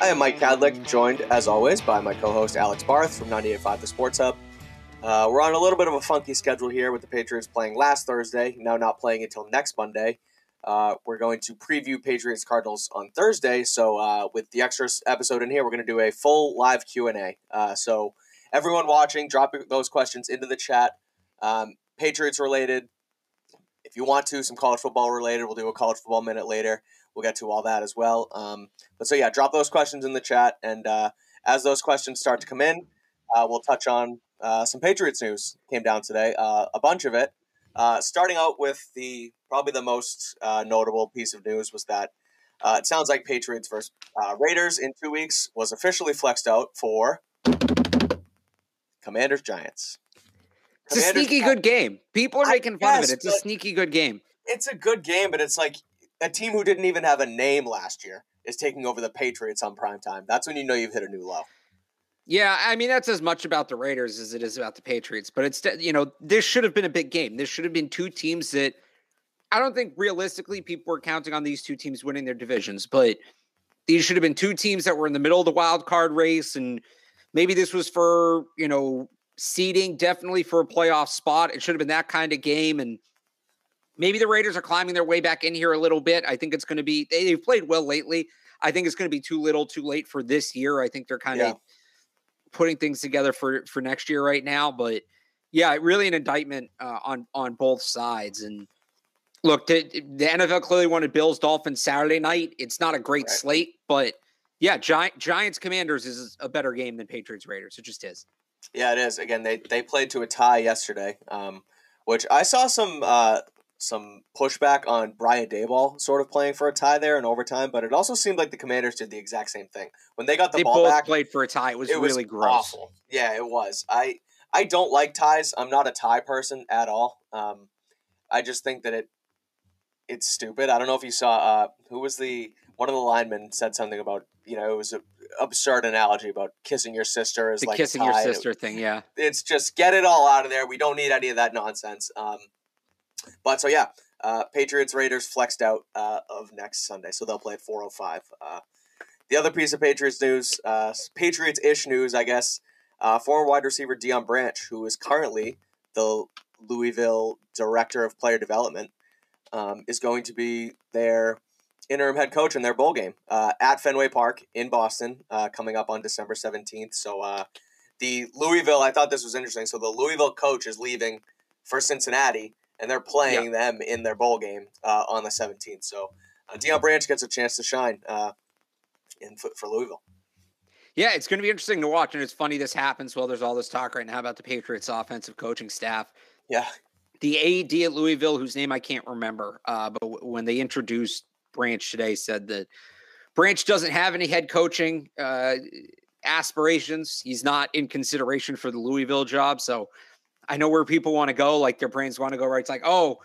I am Mike Kadlick, joined, as always, by my co-host Alex Barth from 98.5 The Sports Hub. We're on a little bit of a funky schedule here with the Patriots playing last Thursday, now not playing until next Monday. We're going to preview Patriots-Cardinals on Thursday, so with the extra episode in here, we're going to do a full live Q&A. So everyone watching, drop those questions into the chat. Patriots-related, if you want to, some college football-related. We'll do a college football minute later. We'll get to all that as well. But drop those questions in the chat. And as those questions start to come in, we'll touch on some Patriots news came down today, a bunch of it. Starting out with the most notable piece of news was that it sounds like Patriots versus Raiders in 2 weeks was officially flexed out for Commanders Giants. It's a sneaky good game. People are making fun of it. It's a sneaky good game. It's a good game, but it's like, a team who didn't even have a name last year is taking over the Patriots on primetime. That's when you know you've hit a new low. Yeah, I mean, that's as much about the Raiders as it is about the Patriots. But it's, you know, this should have been a big game. This should have been two teams that I don't think realistically people were counting on these two teams winning their divisions. But these should have been two teams that were in the middle of the wild card race. And maybe this was for, you know, seeding, definitely for a playoff spot. It should have been that kind of game. And maybe the Raiders are climbing their way back in here a little bit. I think it's going to be – they've played well lately. I think it's going to be too little, too late for this year. I think they're kind of putting things together for next year right now. But, yeah, really an indictment on both sides. And, look, the NFL clearly wanted Bills, Dolphins Saturday night. It's not a great slate. But, yeah, Giants Commanders is a better game than Patriots Raiders. It just is. Yeah, it is. Again, they played to a tie yesterday, which I saw some pushback on Brian Daboll sort of playing for a tie there in overtime, but it also seemed like the Commanders did the exact same thing. When they got the ball back, they both played for a tie. It was really gross. Awful. Yeah, it was. I don't like ties. I'm not a tie person at all. I just think that it's stupid. I don't know if you saw who was one of the linemen said something about, you know, it was an absurd analogy about kissing your sister is like kissing your sister thing. Yeah. It's just get it all out of there. We don't need any of that nonsense. But so, yeah, Patriots Raiders flexed out of next Sunday, so they'll play at 4:05. The other piece of Patriots news, Patriots-ish news, I guess, former wide receiver Deion Branch, who is currently the Louisville Director of Player Development, is going to be their interim head coach in their bowl game at Fenway Park in Boston coming up on December 17th. So I thought this was interesting. So the Louisville coach is leaving for Cincinnati, and they're playing them in their bowl game on the 17th. So Deion Branch gets a chance to shine for Louisville. Yeah, it's going to be interesting to watch. And it's funny this happens while there's all this talk right now about the Patriots offensive coaching staff. Yeah. The AD at Louisville, whose name I can't remember, but when they introduced Branch today, said that Branch doesn't have any head coaching aspirations. He's not in consideration for the Louisville job. So I know where people want to go, like their brains want to go right. It's like, oh,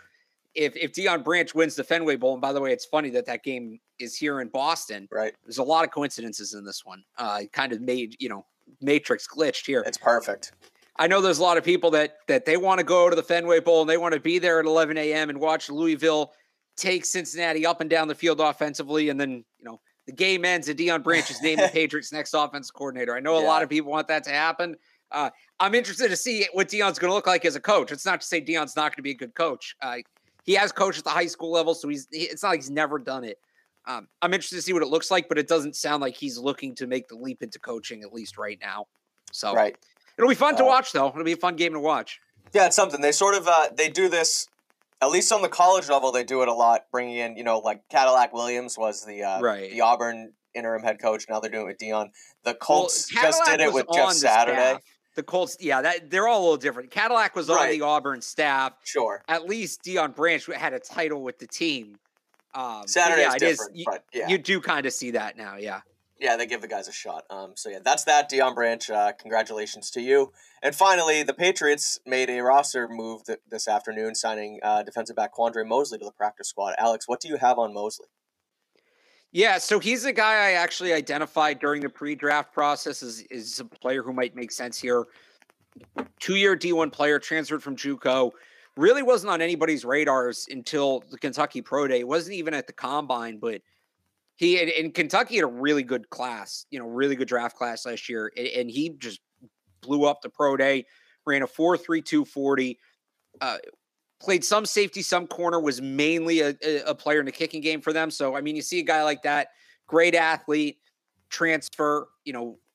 if Deion Branch wins the Fenway Bowl, and by the way, it's funny that game is here in Boston. Right. There's a lot of coincidences in this one. Kind of made, you know, Matrix glitched here. It's perfect. I know there's a lot of people that they want to go to the Fenway Bowl and they want to be there at 11 a.m. and watch Louisville take Cincinnati up and down the field offensively. And then, you know, the game ends and Deion Branch is named the Patriots' next offensive coordinator. I know a lot of people want that to happen. I'm interested to see what Deion's going to look like as a coach. It's not to say Deion's not going to be a good coach. He has coached at the high school level, so it's not like he's never done it. I'm interested to see what it looks like, but it doesn't sound like he's looking to make the leap into coaching, at least right now. So It'll be fun to watch, though. It'll be a fun game to watch. Yeah, it's something. They sort of they do this, at least on the college level, they do it a lot, bringing in, like Cadillac Williams was the Auburn interim head coach. Now they're doing it with Deion. The Colts just did it with Jeff Saturday. The Colts, they're all a little different. Cadillac was on the Auburn staff. Sure. At least Deion Branch had a title with the team. Saturday is different, you do kind of see that now, Yeah, they give the guys a shot. That's that. Deion Branch, congratulations to you. And finally, the Patriots made a roster move this afternoon, signing defensive back Quandre Mosley to the practice squad. Alex, what do you have on Mosley? Yeah, so he's a guy I actually identified during the pre-draft process as a player who might make sense here. Two-year D1 player, transferred from JUCO. Really wasn't on anybody's radars until the Kentucky Pro Day. Wasn't even at the Combine, but he and Kentucky had a really good class, really good draft class last year, and he just blew up the Pro Day, ran a 4.32 40, played some safety, some corner, was mainly a player in the kicking game for them. So, I mean, you see a guy like that, great athlete, transfer,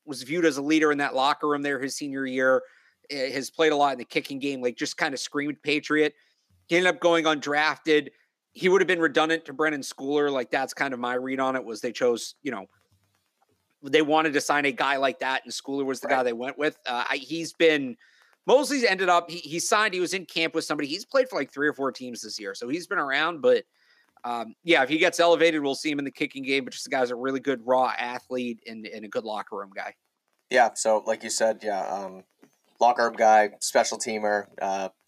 was viewed as a leader in that locker room there his senior year, has played a lot in the kicking game, like just kind of screamed Patriot. He ended up going undrafted. He would have been redundant to Brennan Schooler. Like, that's kind of my read on it, was they chose, they wanted to sign a guy like that, and Schooler was the guy they went with. Mosley's ended up, he signed, he was in camp with somebody. He's played for like 3 or 4 teams this year, so he's been around. But if he gets elevated, we'll see him in the kicking game. But just the guy's a really good raw athlete and a good locker room guy. Yeah, so like you said, locker room guy, special teamer.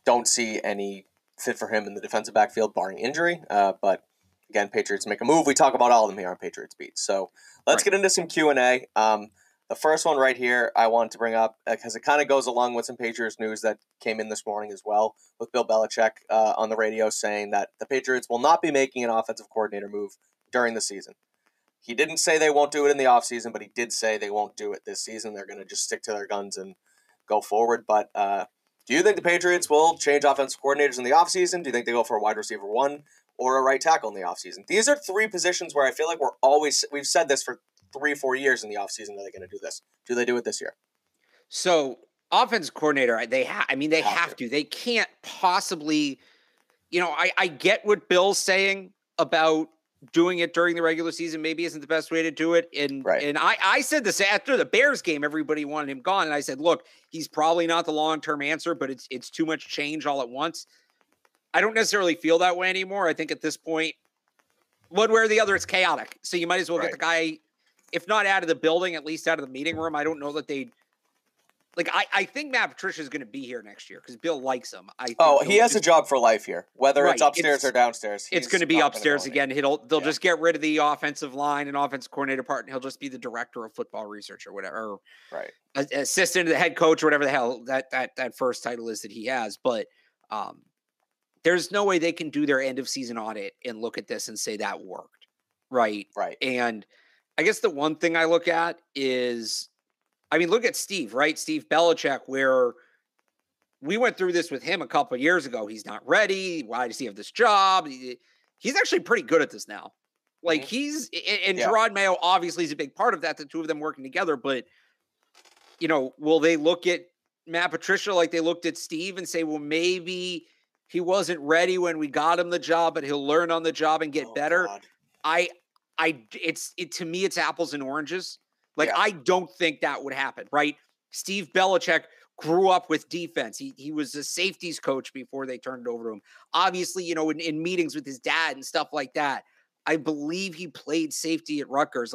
Don't see any fit for him in the defensive backfield, barring injury. But again, Patriots make a move. We talk about all of them here on Patriots Beat. So let's get into some Q&A. The first one right here I want to bring up because it kind of goes along with some Patriots news that came in this morning as well, with Bill Belichick on the radio saying that the Patriots will not be making an offensive coordinator move during the season. He didn't say they won't do it in the offseason, but he did say they won't do it this season. They're going to just stick to their guns and go forward. But do you think the Patriots will change offensive coordinators in the offseason? Do you think they go for a wide receiver one or a right tackle in the offseason? These are three positions where I feel like we've said this for 3 or 4 years in the offseason that they're going to do this. Do they do it this year? So offensive coordinator, they have to. They can't possibly, I get what Bill's saying about doing it during the regular season maybe isn't the best way to do it. And I said this after the Bears game, everybody wanted him gone. And I said, look, he's probably not the long-term answer, but it's too much change all at once. I don't necessarily feel that way anymore. I think at this point, one way or the other, it's chaotic. So you might as well get the guy, if not out of the building, at least out of the meeting room. I don't know that they'd I think Matt Patricia is going to be here next year because Bill likes him. He has a job for life here, whether it's upstairs or downstairs. It's going to be upstairs again. They'll just get rid of the offensive line and offensive coordinator part, and he'll just be the director of football research or whatever, assistant to the head coach or whatever the hell that first title is that he has. But there's no way they can do their end of season audit and look at this and say that worked, right? Right. And I guess the one thing I look at is, look at Steve, right? Steve Belichick, where we went through this with him a couple of years ago. He's not ready. Why does he have this job? He's actually pretty good at this now. Like Jerod Mayo obviously is a big part of that, the two of them working together. But, will they look at Matt Patricia like they looked at Steve and say, well, maybe he wasn't ready when we got him the job, but he'll learn on the job and get better. God. To me, it's apples and oranges. I don't think that would happen, right? Steve Belichick grew up with defense. He was a safeties coach before they turned it over to him. Obviously, in meetings with his dad and stuff like that, I believe he played safety at Rutgers.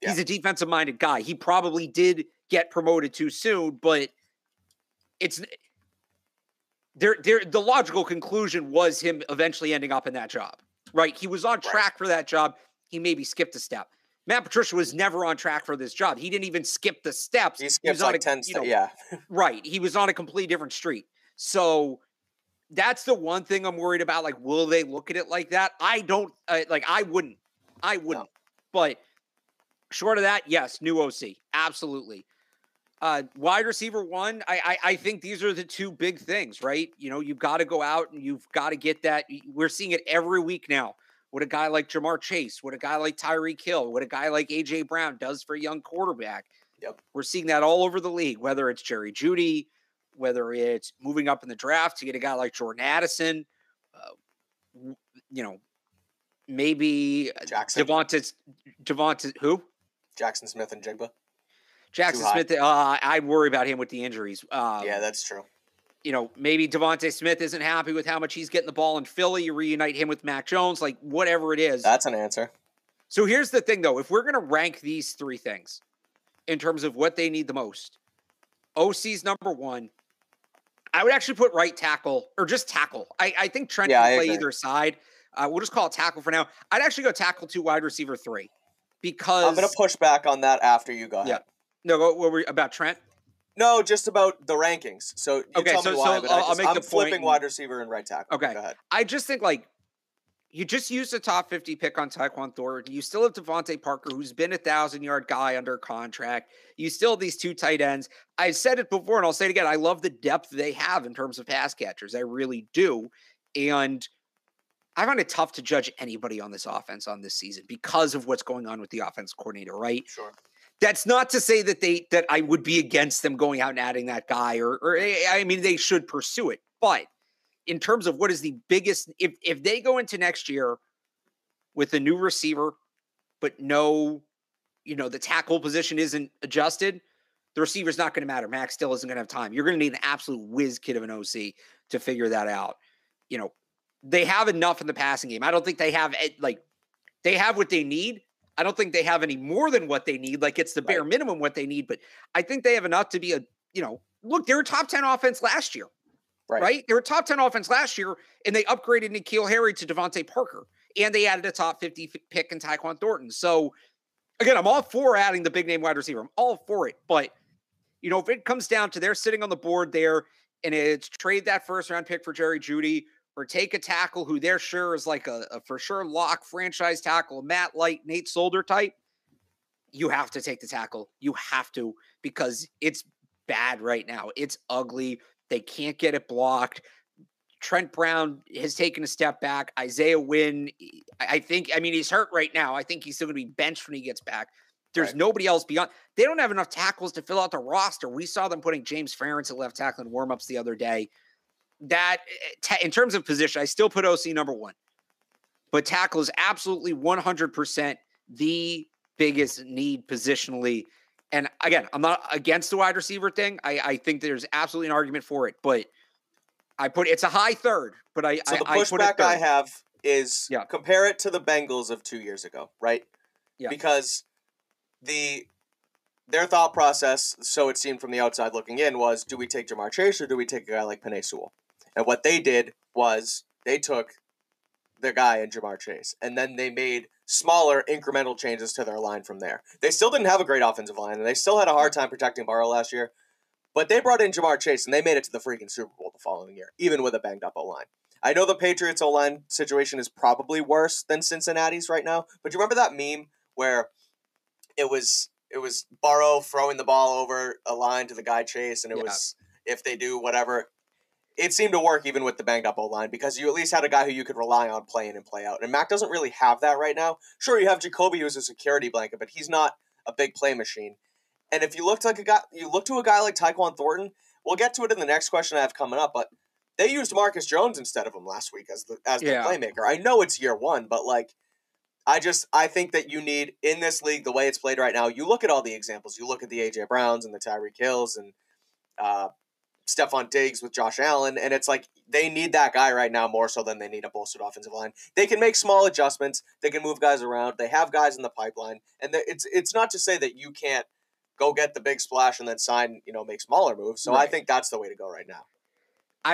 He's a defensive-minded guy. He probably did get promoted too soon, but it's there. The logical conclusion was him eventually ending up in that job, right? He was on track for that job. He maybe skipped a step. Matt Patricia was never on track for this job. He didn't even skip the steps. He skipped 10 steps, He was on a completely different street. So that's the one thing I'm worried about. Like, will they look at it like that? I don't – I wouldn't. No. But short of that, yes, new OC. Absolutely. Wide receiver one, I think these are the two big things, right? You know, you've got to go out and you've got to get that. We're seeing it every week now. What a guy like Ja'Marr Chase, what a guy like Tyreek Hill, what a guy like A.J. Brown does for a young quarterback. Yep. We're seeing that all over the league, whether it's Jerry Jeudy, whether it's moving up in the draft to get a guy like Jordan Addison, you know, maybe Jackson. Devonta who? Jackson Smith and Jigba. Jackson Smith, I'd worry about him with the injuries. Yeah, that's true. You know, maybe DeVonta Smith isn't happy with how much he's getting the ball in Philly. You reunite him with Mac Jones, like whatever it is. That's an answer. So here's the thing, though. If we're going to rank these three things in terms of what they need the most, OC's number one. I would actually put right tackle or just tackle. I think Trent can play either side. We'll just call it tackle for now. I'd actually go tackle two, wide receiver three, because I'm going to push back on that after you go ahead. No, what were you about Trent? No, just about the rankings. So you tell me why. But I'm flipping wide receiver and right tackle. Okay. Go ahead. I just think, like, you just used a top 50 pick on Tyquan Thornton. You still have DeVante Parker, who's been a 1,000-yard guy under contract. You still have these two tight ends. I've said it before, and I'll say it again. I love the depth they have in terms of pass catchers. I really do. And I find it tough to judge anybody on this offense on this season because of what's going on with the offense coordinator, right? Sure. That's not to say that that I would be against them going out and adding that guy, or I mean, they should pursue it. But in terms of what is the biggest, if they go into next year with a new receiver, but no, you know, the tackle position isn't adjusted, the receiver's not going to matter. Max still isn't going to have time. You're going to need an absolute whiz kid of an OC to figure that out. You know, they have enough in the passing game. I don't think they have, like, they have what they need. I don't think they have any more than what they need. Like, it's the bare minimum what they need, but I think they have enough to be a, you know, look, they were top 10 offense last year, right? They were top 10 offense last year, and they upgraded N'Keal Harry to DeVante Parker, and they added a top 50 pick in Tyquan Thornton. So again, I'm all for adding the big name wide receiver. I'm all for it, but you know, if it comes down to they're sitting on the board there and it's trade that first round pick for Jerry Jeudy, or take a tackle who they're sure is like a for sure lock franchise tackle, Matt Light, Nate Solder type, you have to take the tackle. You have to, because it's bad right now. It's ugly. They can't get it blocked. Trent Brown has taken a step back. Isaiah Wynn, I think, I mean, he's hurt right now. I think he's still going to be benched when he gets back. There's nobody else beyond. They don't have enough tackles to fill out the roster. We saw them putting James Ferentz at left tackle in warmups the other day. That in terms of position, I still put OC number one, but tackle is absolutely 100% the biggest need positionally. And again, I'm not against the wide receiver thing. I think there's absolutely an argument for it, but I put, it's a high third, but I put it third. The pushback I have is compare it to the Bengals of 2 years ago, right? Yeah. Because their thought process, so it seemed from the outside looking in, was do we take Ja'Marr Chase or do we take a guy like Penei Sewell? And what they did was they took their guy in Ja'Marr Chase, and then they made smaller incremental changes to their line from there. They still didn't have a great offensive line, and they still had a hard time protecting Burrow last year, but they brought in Ja'Marr Chase, and they made it to the freaking Super Bowl the following year, even with a banged-up O-line. I know the Patriots O-line situation is probably worse than Cincinnati's right now, but you remember that meme where it was Burrow throwing the ball over a line to the guy Chase, and it was, if they do whatever... It seemed to work even with the banged up O-line, because you at least had a guy who you could rely on play in and play out. And Mac doesn't really have that right now. Sure, you have Jacoby, who's a security blanket, but he's not a big play machine. And if you look to a guy like Tyquan Thornton, we'll get to it in the next question I have coming up, but they used Marcus Jones instead of him last week as the playmaker. I know it's year one, but like, I think that you need, in this league, the way it's played right now, you look at all the examples. You look at the A.J. Browns and the Tyreek Hills and Stephon Diggs with Josh Allen, and it's like they need that guy right now more so than they need a bolstered offensive line. They can make small adjustments. They can move guys around. They have guys in the pipeline, and it's not to say that you can't go get the big splash and then sign, you know, make smaller moves. So I think that's the way to go right now. I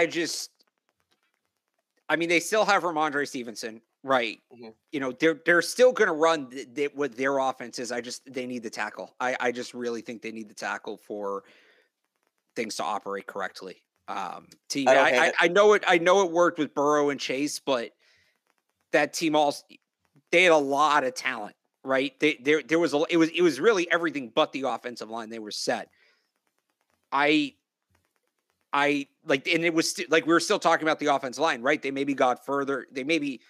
mean, they still have Ramondre Stevenson, right? Mm-hmm. You know, they're still going to run what their offense is. They need the tackle. I just really think they need the tackle for things to operate correctly. I know it worked with Burrow and Chase, but that team they had a lot of talent, right? There was really everything but the offensive line. They were set. I like, and it was like, we were still talking about the offensive line, right? They maybe got further. They maybe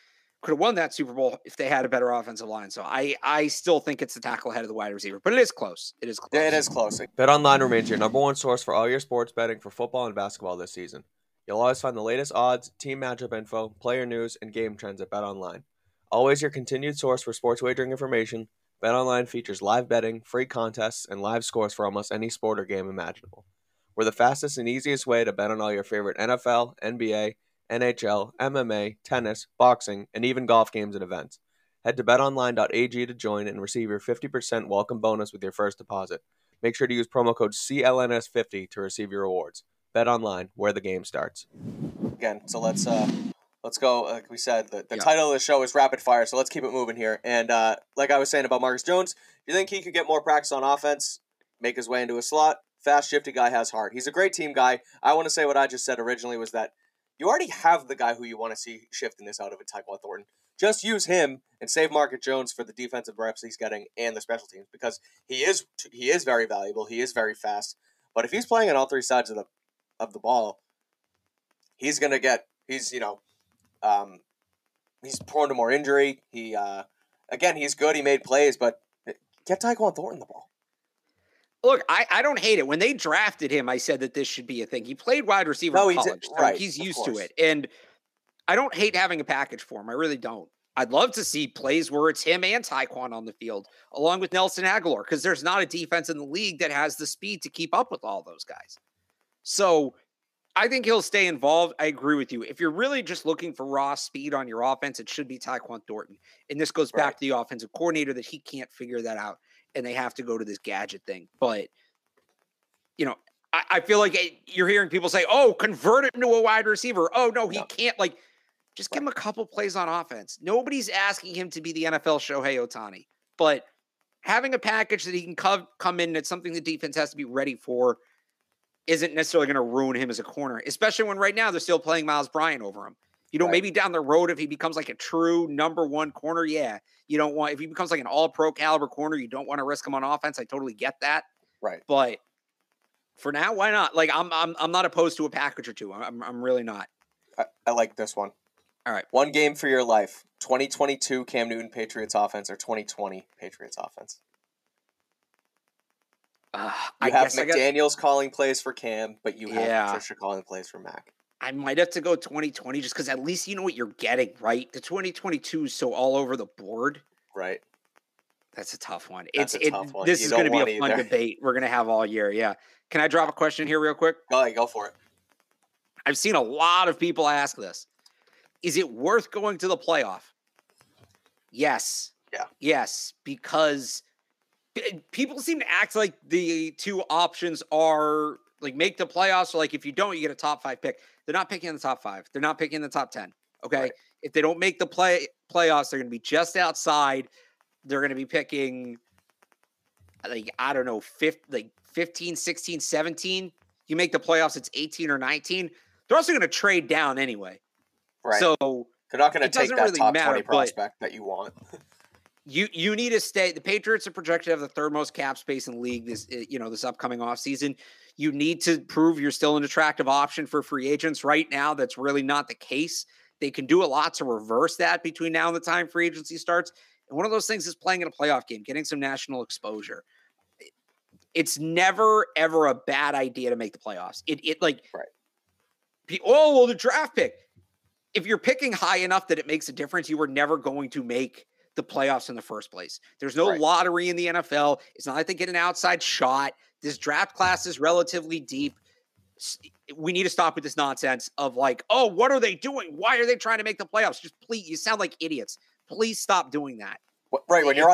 could have won that Super Bowl if they had a better offensive line. So I still think it's the tackle ahead of the wide receiver, but it is close. It is close. Yeah, it is close. BetOnline remains your number one source for all your sports betting for football and basketball this season. You'll always find the latest odds, team matchup info, player news, and game trends at BetOnline. Always your continued source for sports wagering information, BetOnline features live betting, free contests, and live scores for almost any sport or game imaginable. We're the fastest and easiest way to bet on all your favorite NFL, NBA, NHL, MMA, tennis, boxing, and even golf games and events. Head to betonline.ag to join and receive your 50% welcome bonus with your first deposit. Make sure to use promo code CLNS50 to receive your rewards. BetOnline, where the game starts. Again, so let's go. Like we said, the title of the show is Rapid Fire, so let's keep it moving here. And like I was saying about Marcus Jones, do you think he could get more practice on offense, make his way into a slot? Fast, shifty guy, has heart. He's a great team guy. I want to say what I just said originally was that you already have the guy who you want to see shifting this out of it, Tyquan Thornton. Just use him and save Marcus Jones for the defensive reps he's getting and the special teams, because he is very valuable. He is very fast. But if he's playing on all three sides of the ball, he's gonna get. He's he's prone to more injury. He again, he's good. He made plays, but get Tyquan Thornton the ball. Look, I don't hate it. When they drafted him, I said that this should be a thing. He played wide receiver in college. Right, he's used to it. And I don't hate having a package for him. I really don't. I'd love to see plays where it's him and Tyquan on the field, along with Nelson Aguilar, because there's not a defense in the league that has the speed to keep up with all those guys. So I think he'll stay involved. I agree with you. If you're really just looking for raw speed on your offense, it should be Tyquan Thornton. And this goes back to the offensive coordinator, that he can't figure that out, and they have to go to this gadget thing. But, you know, I feel like you're hearing people say, oh, convert him to a wide receiver. Oh, no, he can't. Like, just give him a couple plays on offense. Nobody's asking him to be the NFL Shohei Ohtani. But having a package that he can come in, and it's something the defense has to be ready for, isn't necessarily going to ruin him as a corner, especially when right now they're still playing Miles Bryant over him. You know, maybe down the road, if he becomes like a true number one corner, you don't want, if he becomes like an all-pro caliber corner, you don't want to risk him on offense. I totally get that. Right. But for now, why not? Like, I'm not opposed to a package or two. I'm really not. I like this one. All right. One game for your life, 2022 Cam Newton Patriots offense or 2020 Patriots offense. You have McDaniels calling plays for Cam, but you have Patricia calling plays for Mac. I might have to go 2020 just because at least you know what you're getting, right? The 2022 is so all over the board. Right. That's a tough one. That's a tough one. This is going to be a fun debate we're going to have all year, Can I drop a question here real quick? Go for it. I've seen a lot of people ask this. Is it worth going to the playoff? Yes. Yeah. Yes, because people seem to act like the two options are – like make the playoffs, or like if you don't, you get a top five pick. They're not picking the top five. They're not picking the top 10. Okay. Right. If they don't make the playoffs, they're going to be just outside. They're going to be picking like, I don't know, 15, 16, 17. You make the playoffs, it's 18 or 19. They're also going to trade down anyway. Right. So they're not going to take that really top 20 prospect that you want. You need to stay. The Patriots are projected to have the third most cap space in the league this upcoming offseason. You need to prove you're still an attractive option for free agents. Right now, that's really not the case. They can do a lot to reverse that between now and the time free agency starts. And one of those things is playing in a playoff game, getting some national exposure. It's never, ever a bad idea to make the playoffs. The draft pick. If you're picking high enough that it makes a difference, you were never going to make the playoffs in the first place. There's no lottery in the NFL. It's not like they get an outside shot. This draft class is relatively deep. We need to stop with this nonsense of like, oh, what are they doing? Why are they trying to make the playoffs? Just please, you sound like idiots. Please stop doing that. Right. When you're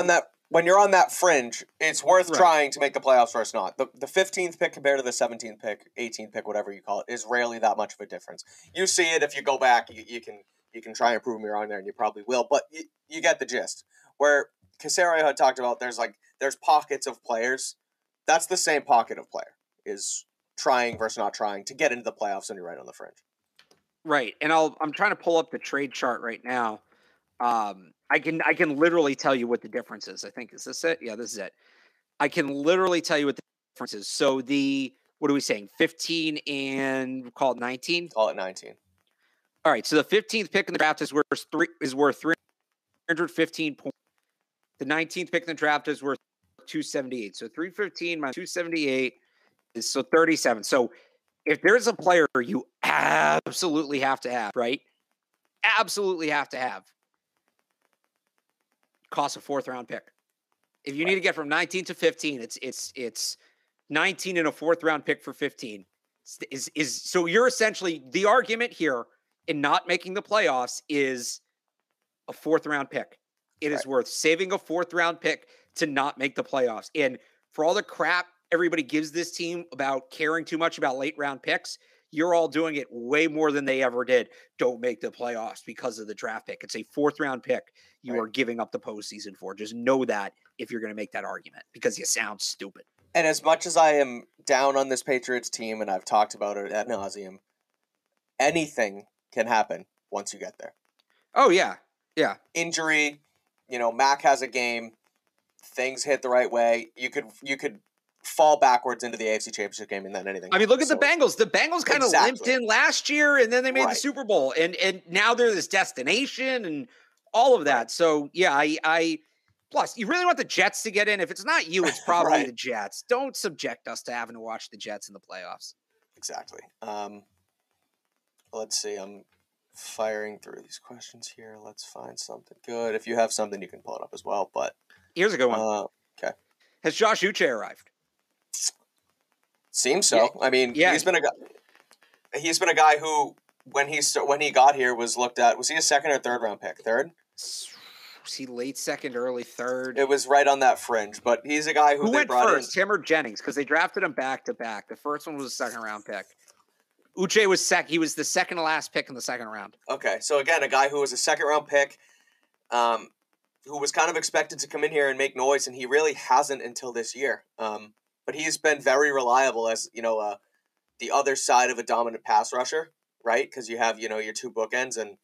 on that fringe, it's worth trying to make the playoffs or it's not. The 15th pick compared to the 17th pick, 18th pick, whatever you call it, is rarely that much of a difference. You see it if you go back, you can try and prove me wrong there, and you probably will, but you get the gist. Where Casario had talked about, there's pockets of players. That's the same pocket of player, is trying versus not trying to get into the playoffs, and you're right on the fringe. Right, and I'm trying to pull up the trade chart right now. I can literally tell you what the difference is. I think, is this it? Yeah, this is it. I can literally tell you what the difference is. So the what are we saying? 15 and call it 19. Call it 19. All right. So the 15th pick in the draft is worth 315 points. The 19th pick in the draft is worth 278. So 315 minus 278 is 37. So if there's a player you absolutely have to have, right? Absolutely have to have. Costs a fourth round pick. If you need to get from 19 to 15, it's 19 and a fourth round pick for 15. Is so you're essentially the argument here in not making the playoffs is a fourth round pick. It is worth saving a fourth round pick to not make the playoffs. And for all the crap everybody gives this team about caring too much about late round picks, you're all doing it way more than they ever did. Don't make the playoffs because of the draft pick. It's a fourth round pick you are giving up the postseason for. Just know that if you're going to make that argument, because you sound stupid. And as much as I am down on this Patriots team, and I've talked about it ad nauseum, anything can happen once you get there. Oh, yeah. Yeah. Injury, you know, Mac has a game, things hit the right way. You could fall backwards into the AFC Championship game and then anything. I mean, look at the Bengals. The Bengals kind of limped in last year, and then they made the Super Bowl, and now they're this destination and all of that. Right. So yeah, plus you really want the Jets to get in. If it's not you, it's probably the Jets. Don't subject us to having to watch the Jets in the playoffs. Exactly. Let's see. I'm firing through these questions here. Let's find something good. If you have something, you can pull it up as well. But here's a good one. Okay. Has Josh Uche arrived? Seems so. Yeah. I mean, he's been a guy who, when he got here, was looked at. Was he a second or third round pick? Third. Was he late second, early third? It was right on that fringe. But he's a guy who they brought first, in. Him or Jennings, because they drafted him back to back. The first one was a second round pick. Uche was second. He was the second to last pick in the second round. Okay, so again, a guy who was a second round pick, who was kind of expected to come in here and make noise, and he really hasn't until this year. But he's been very reliable as, you know, the other side of a dominant pass rusher, right? Because you have, you know, your two bookends, and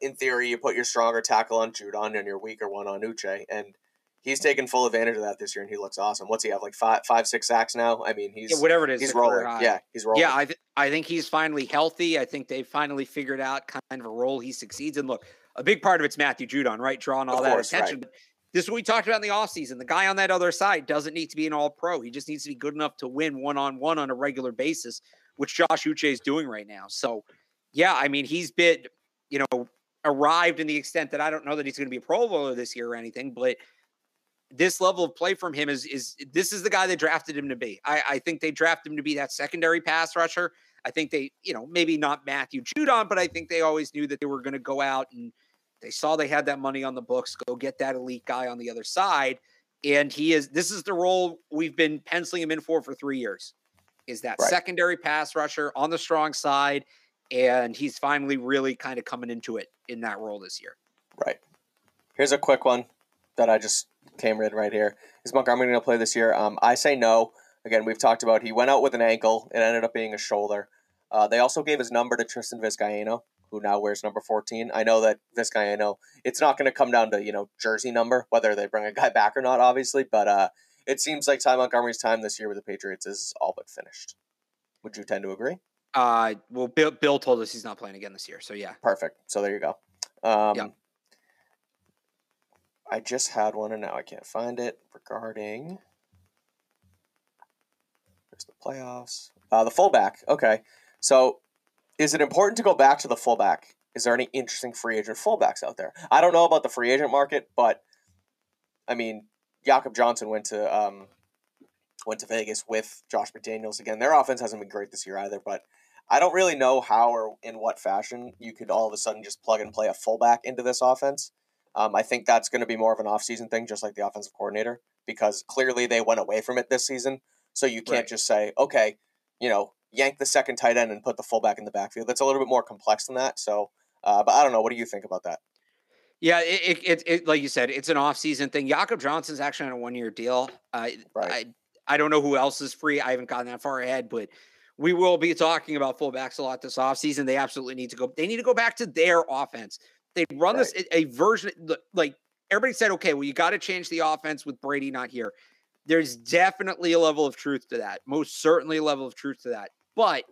in theory, you put your stronger tackle on Judon and your weaker one on Uche, and he's taken full advantage of that this year, and he looks awesome. What's he have, like five, six sacks now? I mean, he's whatever it is, he's rolling. Yeah, he's rolling. Yeah, I think he's finally healthy. I think they finally figured out kind of a role he succeeds in. Look, a big part of it's Matthew Judon, right? Drawing all that attention. Right. This is what we talked about in the offseason. The guy on that other side doesn't need to be an all-pro. He just needs to be good enough to win one-on-one on a regular basis, which Josh Uche is doing right now. So, yeah, I mean, he's been, you know, arrived in the extent that I don't know that he's going to be a Pro Bowler this year or anything, but this level of play from him is the guy they drafted him to be. I think they drafted him to be that secondary pass rusher. I think they, you know, maybe not Matthew Judon, but I think they always knew that they were going to go out and they saw they had that money on the books, go get that elite guy on the other side. And this is the role we've been penciling him in for 3 years, is that secondary pass rusher on the strong side. And he's finally really kind of coming into it in that role this year. Right. Here's a quick one that I just came in right here. Is Montgomery going to play this year? I say no. Again, we've talked about, he went out with an ankle. It ended up being a shoulder. They also gave his number to Tristan Vizcaino, who now wears number 14. I know that Vizcaino, it's not going to come down to, you know, jersey number, whether they bring a guy back or not, obviously. But it seems like Ty Montgomery's time this year with the Patriots is all but finished. Would you tend to agree? Well, Bill told us he's not playing again this year, so yeah. Perfect. So there you go. I just had one, and now I can't find it, regarding there's the playoffs. The fullback. Okay. So is it important to go back to the fullback? Is there any interesting free agent fullbacks out there? I don't know about the free agent market, but I mean, Jacob Johnson went to Vegas with Josh McDaniels. Again, their offense hasn't been great this year either, but I don't really know how or in what fashion you could all of a sudden just plug and play a fullback into this offense. I think that's going to be more of an offseason thing, just like the offensive coordinator, because clearly they went away from it this season. So you can't just say, okay, you know, yank the second tight end and put the fullback in the backfield. That's a little bit more complex than that. So, but I don't know. What do you think about that? Yeah, it like you said, it's an offseason thing. Jakob Johnson's actually on a one-year deal. I don't know who else is free. I haven't gotten that far ahead, but we will be talking about fullbacks a lot this offseason. They absolutely need to go. They need to go back to their offense. They run this a version, like everybody said, okay, well, you got to change the offense with Brady not here. There's definitely a level of truth to that. Most certainly a level of truth to that. But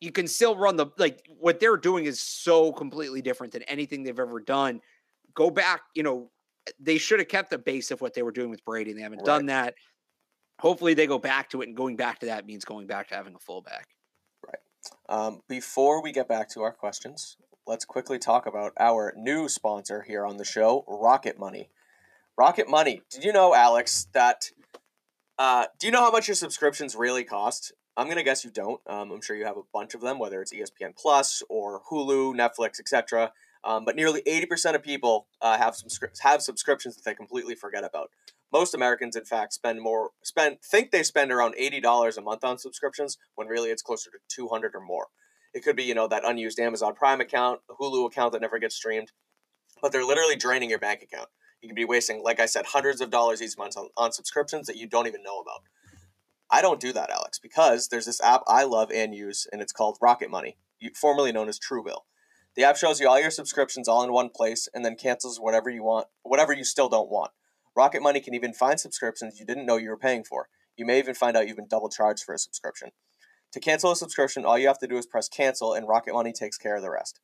you can still run the, like, what they're doing is so completely different than anything they've ever done. Go back, you know, they should have kept the base of what they were doing with Brady, and they haven't done that. Hopefully they go back to it, and going back to that means going back to having a fullback. Right. Before we get back to our questions, let's quickly talk about our new sponsor here on the show, Rocket Money. Rocket Money. Did you know, Alex, that do you know how much your subscriptions really cost? I'm going to guess you don't. I'm sure you have a bunch of them, whether it's ESPN Plus or Hulu, Netflix, etc. But nearly 80% of people have subscriptions that they completely forget about. Most Americans, in fact, think they spend around $80 a month on subscriptions, when really it's closer to 200 or more. It could be, you know, that unused Amazon Prime account, the Hulu account that never gets streamed, but they're literally draining your bank account. You could be wasting, like I said, hundreds of dollars each month on subscriptions that you don't even know about. I don't do that, Alex, because there's this app I love and use, and it's called Rocket Money, formerly known as Truebill. The app shows you all your subscriptions all in one place and then cancels whatever you want, whatever you still don't want. Rocket Money can even find subscriptions you didn't know you were paying for. You may even find out you've been double charged for a subscription. To cancel a subscription, all you have to do is press cancel, and Rocket Money takes care of the rest.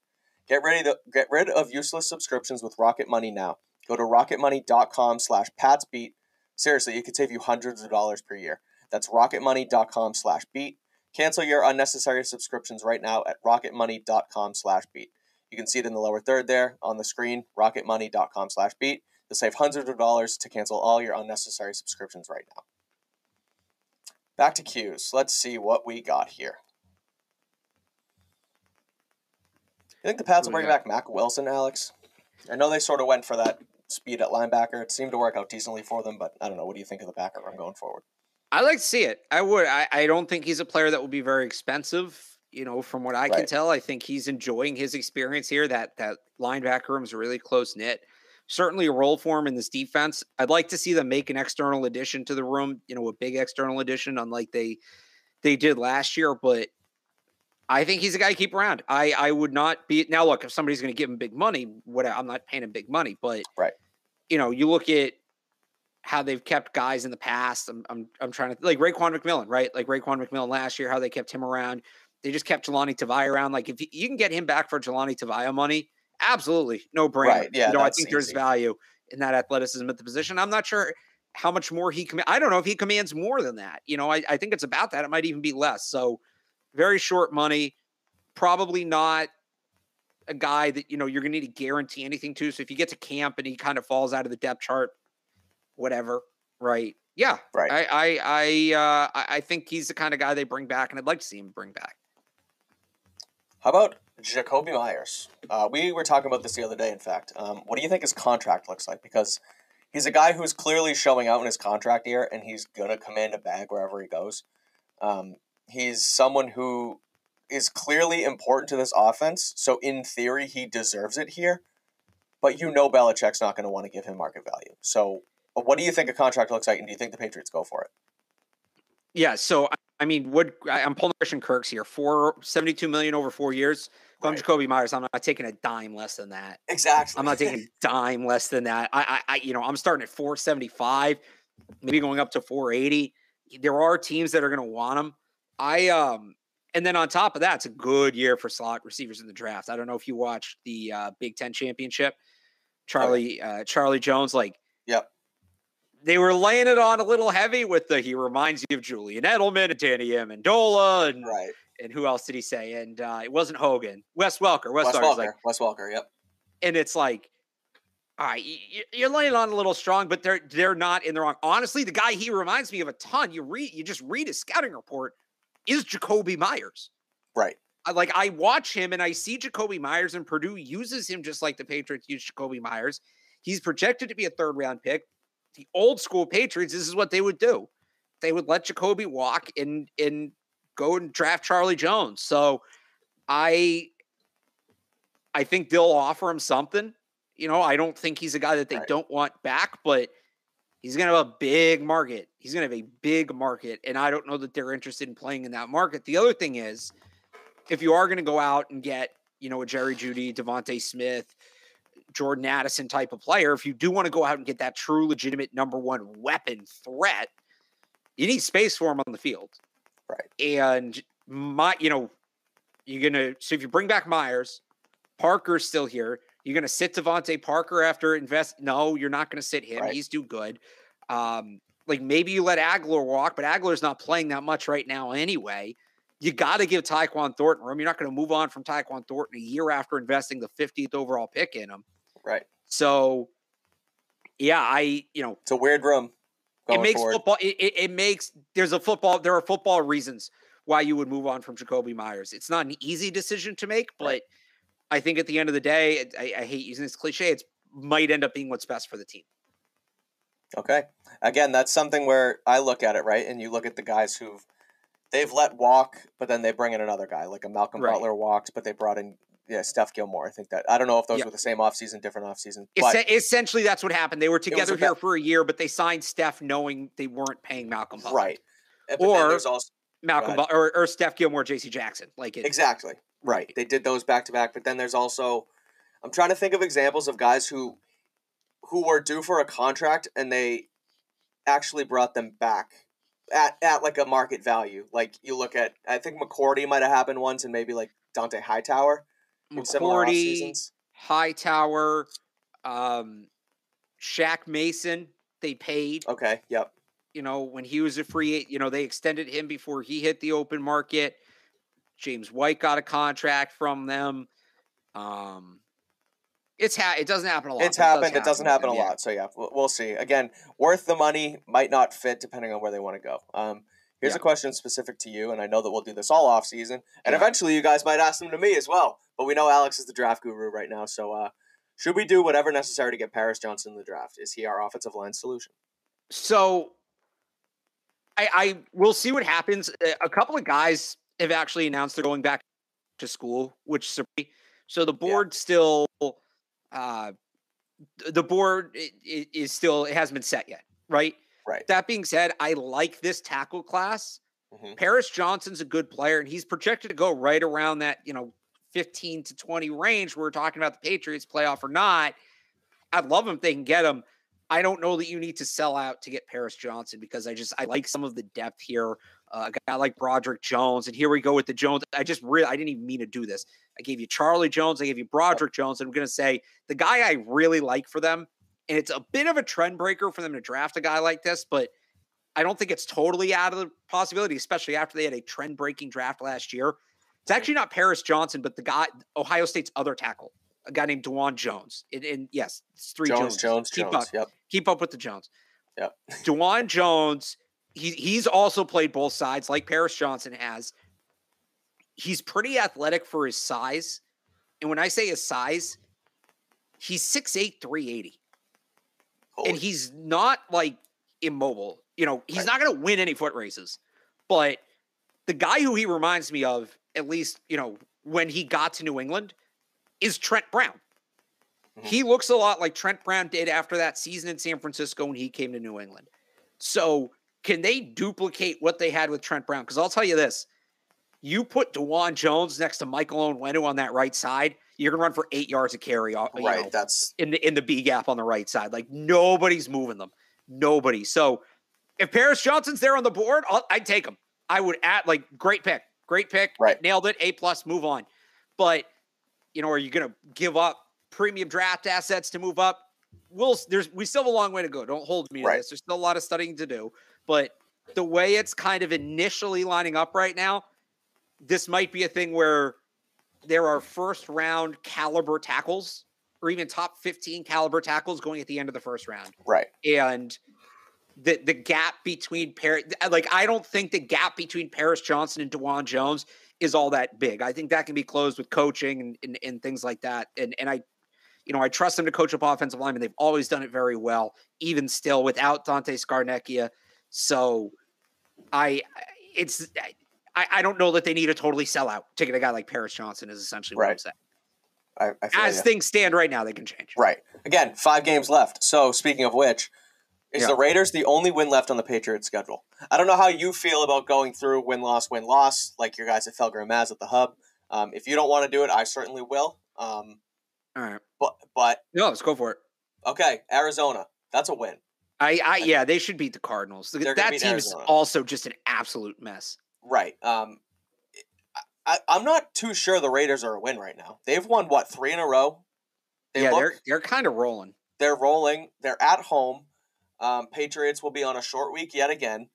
Get rid of useless subscriptions with Rocket Money now. Go to rocketmoney.com/patsbeat. Seriously, it could save you hundreds of dollars per year. That's rocketmoney.com/beat. Cancel your unnecessary subscriptions right now at rocketmoney.com/beat. You can see it in the lower third there on the screen, rocketmoney.com/beat. You'll save hundreds of dollars to cancel all your unnecessary subscriptions right now. Back to Q's. Let's see what we got here. You think the Pats will bring back Mack Wilson, Alex? I know they sort of went for that speed at linebacker. It seemed to work out decently for them, but I don't know. What do you think of the backup run going forward? I like to see it. I would. I don't think he's a player that will be very expensive. You know, from what I can tell, I think he's enjoying his experience here. That linebacker room is really close knit. Certainly a role for him in this defense. I'd like to see them make an external addition to the room. You know, a big external addition, unlike they did last year. But I think he's a guy to keep around. I would not be now. Look, if somebody's going to give him big money, I'm not paying him big money, but you know, you look at how they've kept guys in the past. I'm trying to like Raekwon McMillan, right? Like Raekwon McMillan last year, how they kept him around. They just kept Jelani Tavai around. Like if you can get him back for Jelani Tavai money, absolutely no brainer. Right. Yeah, you know, I think there's value in that athleticism at the position. I'm not sure how much more he commands. I don't know if he commands more than that. You know, I think it's about that. It might even be less. So very short money, probably not a guy that, you know, you're going to need to guarantee anything to. So if you get to camp and he kind of falls out of the depth chart, whatever. Right. Yeah. Right. I think he's the kind of guy they bring back, and I'd like to see him bring back. How about Jacoby Myers? We were talking about this the other day, in fact. What do you think his contract looks like? Because he's a guy who's clearly showing out in his contract year, and he's going to command a bag wherever he goes. He's someone who is clearly important to this offense. So in theory, he deserves it here, but you know, Belichick's not going to want to give him market value. So what do you think a contract looks like? And do you think the Patriots go for it? Yeah. So, I mean, I'm pulling Christian Kirk's here for $72 million over 4 years. If I'm Jacoby Myers, I'm not taking a dime less than that. Exactly. I'm not taking a dime less than that. I'm starting at 475, maybe going up to 480. There are teams that are going to want him. And then on top of that, it's a good year for slot receivers in the draft. I don't know if you watched the Big Ten Championship, Charlie Jones. Like, yep, they were laying it on a little heavy with he reminds you of Julian Edelman and Danny Amendola, and and who else did he say? And it wasn't Hogan, Wes Welker. Yep. And it's like, all right, you're laying on a little strong, but they're not in the wrong. Honestly, the guy he reminds me of a ton. You just read his scouting report is Jacoby Myers. Right. I watch him and I see Jacoby Myers, and Purdue uses him just like the Patriots use Jacoby Myers. He's projected to be a third-round pick. The old school Patriots, this is what they would do. They would let Jacoby walk and go and draft Charlie Jones. So I think they'll offer him something. You know, I don't think he's a guy that they don't want back, but he's going to have a big market. He's going to have a big market, and I don't know that they're interested in playing in that market. The other thing is, if you are going to go out and get, you know, a Jerry Jeudy, DeVonta Smith, Jordan Addison type of player. If you do want to go out and get that true, legitimate number one weapon threat, you need space for him on the field. Right. And so if you bring back Myers, Parker's still here. You're going to sit DeVante Parker after invest. No, you're not going to sit him. Right. He's too good. Maybe you let Aguilar walk, but Aguilar's not playing that much right now anyway. You got to give Tyquan Thornton room. You're not going to move on from Tyquan Thornton a year after investing the 50th overall pick in him. Right. So, yeah, it's a weird room. It makes forward. Football. There are football reasons why you would move on from Jacoby Myers. It's not an easy decision to make, but I think at the end of the day, I hate using this cliche. It might end up being what's best for the team. Okay. Again, that's something where I look at it, right? And you look at the guys they've let walk, but then they bring in another guy, like a Malcolm Butler walks, but they brought in Steph Gilmore. I think I don't know if those were the same offseason, different offseason. Essentially, that's what happened. They were together here for a year, but they signed Steph knowing they weren't paying Malcolm Butler. Right. But or also, Malcolm Butler or Steph Gilmore, JC Jackson. Exactly. Right. They did those back to back, but then there's also, I'm trying to think of examples of guys who were due for a contract and they actually brought them back at like a market value. Like you look at, I think McCourty might've happened once and maybe like Dante Hightower. McCourty, Hightower, Shaq Mason, they paid. Okay. Yep. When he was a free, they extended him before he hit the open market. James White got a contract from them. It doesn't happen a lot. It doesn't happen a lot. So yeah, we'll see. Again, worth the money, might not fit depending on where they want to go. Here's a question specific to you, and I know that we'll do this all off season, and eventually you guys might ask them to me as well. But we know Alex is the draft guru right now, so should we do whatever necessary to get Paris Johnson in the draft? Is he our offensive line solution? So I will see what happens. A couple of guys have actually announced they're going back to school, which surprised me. So the board still. The board is still, it hasn't been set yet. Right. Right. That being said, I like this tackle class. Mm-hmm. Paris Johnson's a good player and he's projected to go right around that, 15 to 20 range. We're talking about the Patriots playoff or not. I'd love him if they can get him. I don't know that you need to sell out to get Paris Johnson because I like some of the depth here. A guy like Broderick Jones, and here we go with the Jones. I didn't even mean to do this. I gave you Charlie Jones. I gave you Broderick Jones. And I'm going to say the guy I really like for them, and it's a bit of a trend breaker for them to draft a guy like this, but I don't think it's totally out of the possibility, especially after they had a trend breaking draft last year. It's actually not Paris Johnson, but the guy, Ohio State's other tackle, a guy named DeJuan Jones. And yes, it's three Jones. Jones. Keep up with the Jones. Yep. DeJuan Jones. He's also played both sides like Paris Johnson has. He's pretty athletic for his size. And when I say his size, he's 6'8", 380. Holy. And he's not like immobile. He's not going to win any foot races. But the guy who he reminds me of, at least, when he got to New England, is Trent Brown. Mm-hmm. He looks a lot like Trent Brown did after that season in San Francisco when he came to New England. So can they duplicate what they had with Trent Brown? Because I'll tell you this, you put DeJuan Jones next to Michael Onwenu on that right side, you're going to run for 8 yards of carry. Right, that's in the B gap on the right side. Like nobody's moving them. Nobody. So if Paris Johnson's there on the board, I'd take him. I would great pick. Right. Nailed it. A+, move on. But, are you going to give up premium draft assets to move up? We still have a long way to go. Don't hold me to this. There's still a lot of studying to do. But the way it's kind of initially lining up right now, this might be a thing where there are first-round caliber tackles or even top 15 caliber tackles going at the end of the first round. Right. And the gap between I don't think the gap between Paris Johnson and DeJuan Jones is all that big. I think that can be closed with coaching and things like that. And I trust them to coach up offensive linemen. They've always done it very well, even still without Dante Scarnecchia. So I don't know that they need to totally sell out to get a guy like Paris Johnson is essentially what I'm saying. As things stand right now, they can change. Right. Again, 5 games left. So speaking of which, is the Raiders the only win left on the Patriots schedule? I don't know how you feel about going through win-loss, like your guys at Felger and Maz at the Hub. If you don't want to do it, I certainly will. All right. But no, let's go for it. Okay, Arizona. That's a win. Yeah, they should beat the Cardinals. That team's also just an absolute mess. Right. I'm not too sure the Raiders are a win right now. They've won, what, 3 in a row? They're kind of rolling. They're rolling. They're at home. Patriots will be on a short week yet again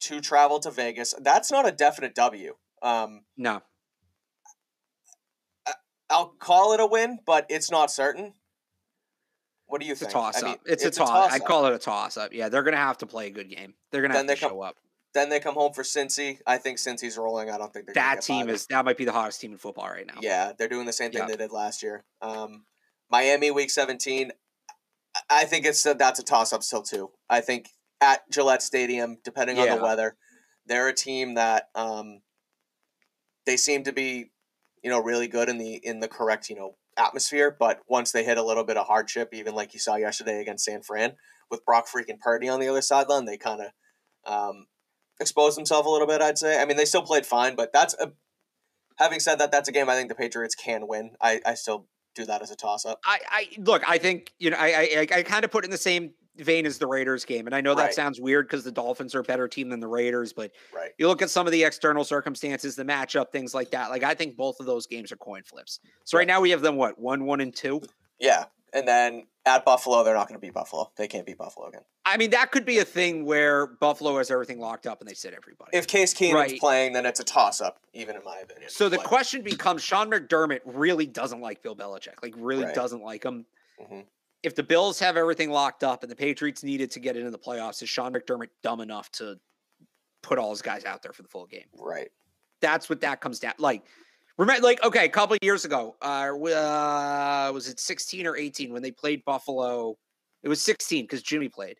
to travel to Vegas. That's not a definite W. No. I'll call it a win, but it's not certain. What do you think? It's a toss-up. I mean, it's a toss-up. I'd call it a toss-up. Yeah, they're going to have to play a good game. They're going to have to show up. Then they come home for Cincy. I think Cincy's rolling. I don't think they're going to get by them. That might be the hottest team in football right now. Yeah, they're doing the same thing they did last year. Miami, Week 17. I think that's a toss-up still, too. I think at Gillette Stadium, depending on the weather, they're a team that they seem to be, really good in the correct, atmosphere, but once they hit a little bit of hardship, even like you saw yesterday against San Fran with Brock freaking Purdy on the other sideline, they kind of exposed themselves a little bit, I'd say. I mean, they still played fine, but having said that, that's a game I think the Patriots can win. I still do that as a toss-up. I think, I kind of put it in the same vein as the Raiders game, and I know that sounds weird because the Dolphins are a better team than the Raiders, but you look at some of the external circumstances, the matchup, things like that. Like, I think both of those games are coin flips. So right now we have them, what, 1-1-2? Yeah, and then at Buffalo, they're not going to beat Buffalo. They can't beat Buffalo again. I mean, that could be a thing where Buffalo has everything locked up and they sit everybody. If Case Keenum's playing, then it's a toss-up, even in my opinion. So the question becomes, Sean McDermott really doesn't like Bill Belichick. Like, really doesn't like him. Mm-hmm. If the Bills have everything locked up and the Patriots needed to get into the playoffs, is Sean McDermott dumb enough to put all his guys out there for the full game? Right. That's what that comes down. Like, remember, a couple of years ago, was it 16 or 18 when they played Buffalo? It was 16 because Jimmy played.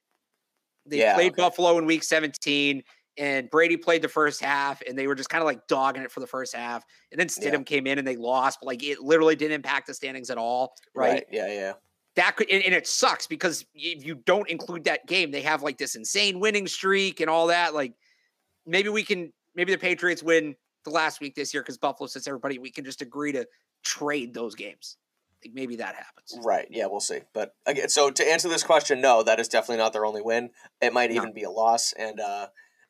They played Buffalo in week 17 and Brady played the first half and they were just kind of like dogging it for the first half. And then Stidham came in and they lost, but it literally didn't impact the standings at all. Right. Yeah. Yeah. That could, and it sucks because if you don't include that game, they have like this insane winning streak and all that. Like, maybe the Patriots win the last week this year because Buffalo sits everybody. We can just agree to trade those games. Like, maybe that happens. Right. Yeah, we'll see. But again, so to answer this question, no, that is definitely not their only win. It might even be a loss. And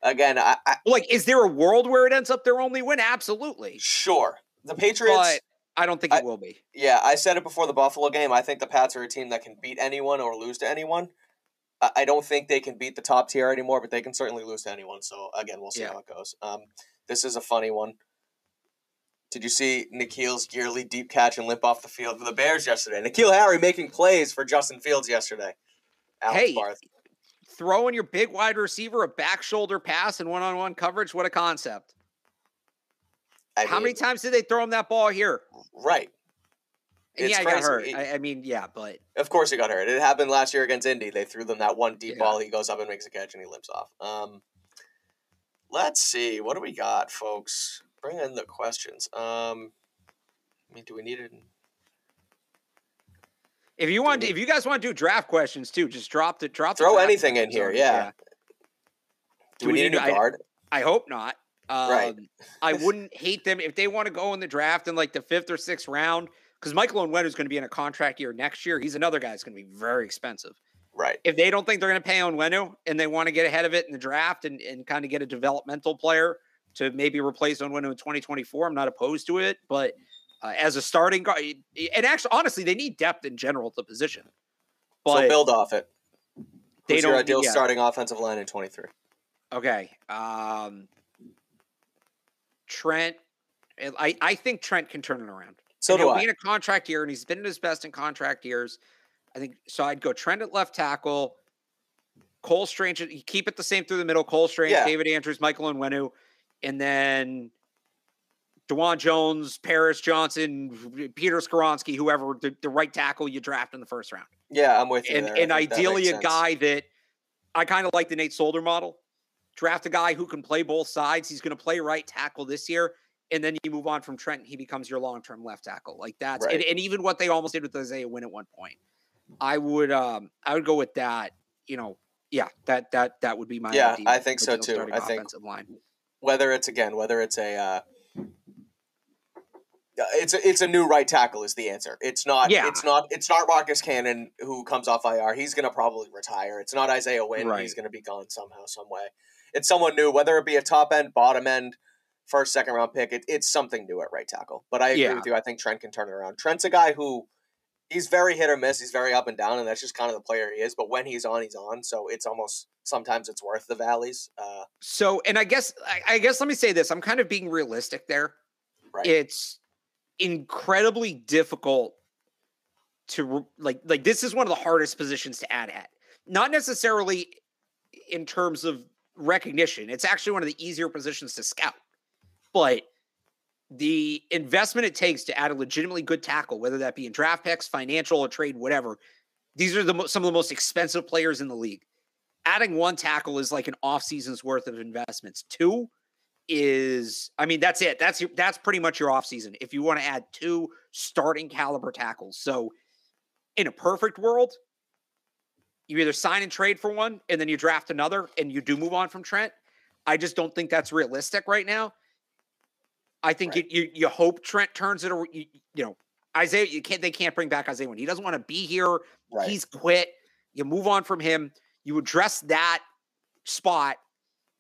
again, is there a world where it ends up their only win? Absolutely. Sure. The Patriots. But I don't think it will be. Yeah, I said it before the Buffalo game. I think the Pats are a team that can beat anyone or lose to anyone. I don't think they can beat the top tier anymore, but they can certainly lose to anyone. So, again, we'll see how it goes. This is a funny one. Did you see Nikhil's yearly deep catch and limp off the field for the Bears yesterday? Nikhil Harry making plays for Justin Fields yesterday. Barth. Throwing your big wide receiver a back shoulder pass in one-on-one coverage, what a concept. How many times did they throw him that ball here? Right. And he got hurt. But of course he got hurt. It happened last year against Indy. They threw them that one deep ball. He goes up and makes a catch, and he limps off. Let's see. What do we got, folks? Bring in the questions. Do we need it? If you guys want to do draft questions too, just drop. Throw anything in here. Yeah. Do we need a new guard? I hope not. Right. I wouldn't hate them if they want to go in the draft in like the 5th or 6th round, because Michael Onwenu is going to be in a contract year next year. He's another guy that's going to be very expensive. Right. If they don't think they're going to pay Onwenu and they want to get ahead of it in the draft and kind of get a developmental player to maybe replace Onwenu in 2024, I'm not opposed to it. But as a starting guard, and actually, honestly, they need depth in general at the position. But so build off it. Who's your ideal starting offensive line in 23? Okay. Trent, I think Trent can turn it around. So he'll be in a contract year, and he's been at his best in contract years. I think so. I'd go Trent at left tackle, Cole Strange. You keep it the same through the middle. Cole Strange, David Andrews, Michael Onwenu, and then DeJuan Jones, Paris Johnson, Peter Skoronski, whoever the right tackle you draft in the first round. Yeah, I'm with you. And ideally, a guy that I kind of like the Nate Solder model. Draft a guy who can play both sides. He's going to play right tackle this year. And then you move on from Trent. And he becomes your long-term left tackle. Like that's, right. and even what they almost did with Isaiah Wynn at one point, I would go with that, that would be my idea. Yeah, I think so too. I think whether it's a It's a new right tackle is the answer. It's not Marcus Cannon who comes off IR. He's going to probably retire. It's not Isaiah Wynn. Right. He's going to be gone somehow, some way. It's someone new, whether it be a top end, bottom end, first, second round pick. It's something new at right tackle. But I agree with you. I think Trent can turn it around. Trent's a guy who he's very hit or miss. He's very up and down, and that's just kind of the player he is. But when he's on, he's on. So it's almost sometimes it's worth the valleys. So I guess let me say this. I'm kind of being realistic there. Right. It's incredibly difficult to like this is one of the hardest positions to add at, not necessarily in terms of recognition. It's actually one of the easier positions to scout, but the investment it takes to add a legitimately good tackle, whether that be in draft picks, financial or trade, whatever, these are some of the most expensive players in the league. Adding one tackle is like an off season's worth of investments. Two is, I mean, that's it. That's pretty much your offseason if you want to add two starting caliber tackles. So in a perfect world, you either sign and trade for one and then you draft another and you do move on from Trent. I just don't think that's realistic right now. I think you hope Trent turns it, or you know, Isaiah, they can't bring back Isaiah when he doesn't want to be here. Right. He's quit. You move on from him. You address that spot.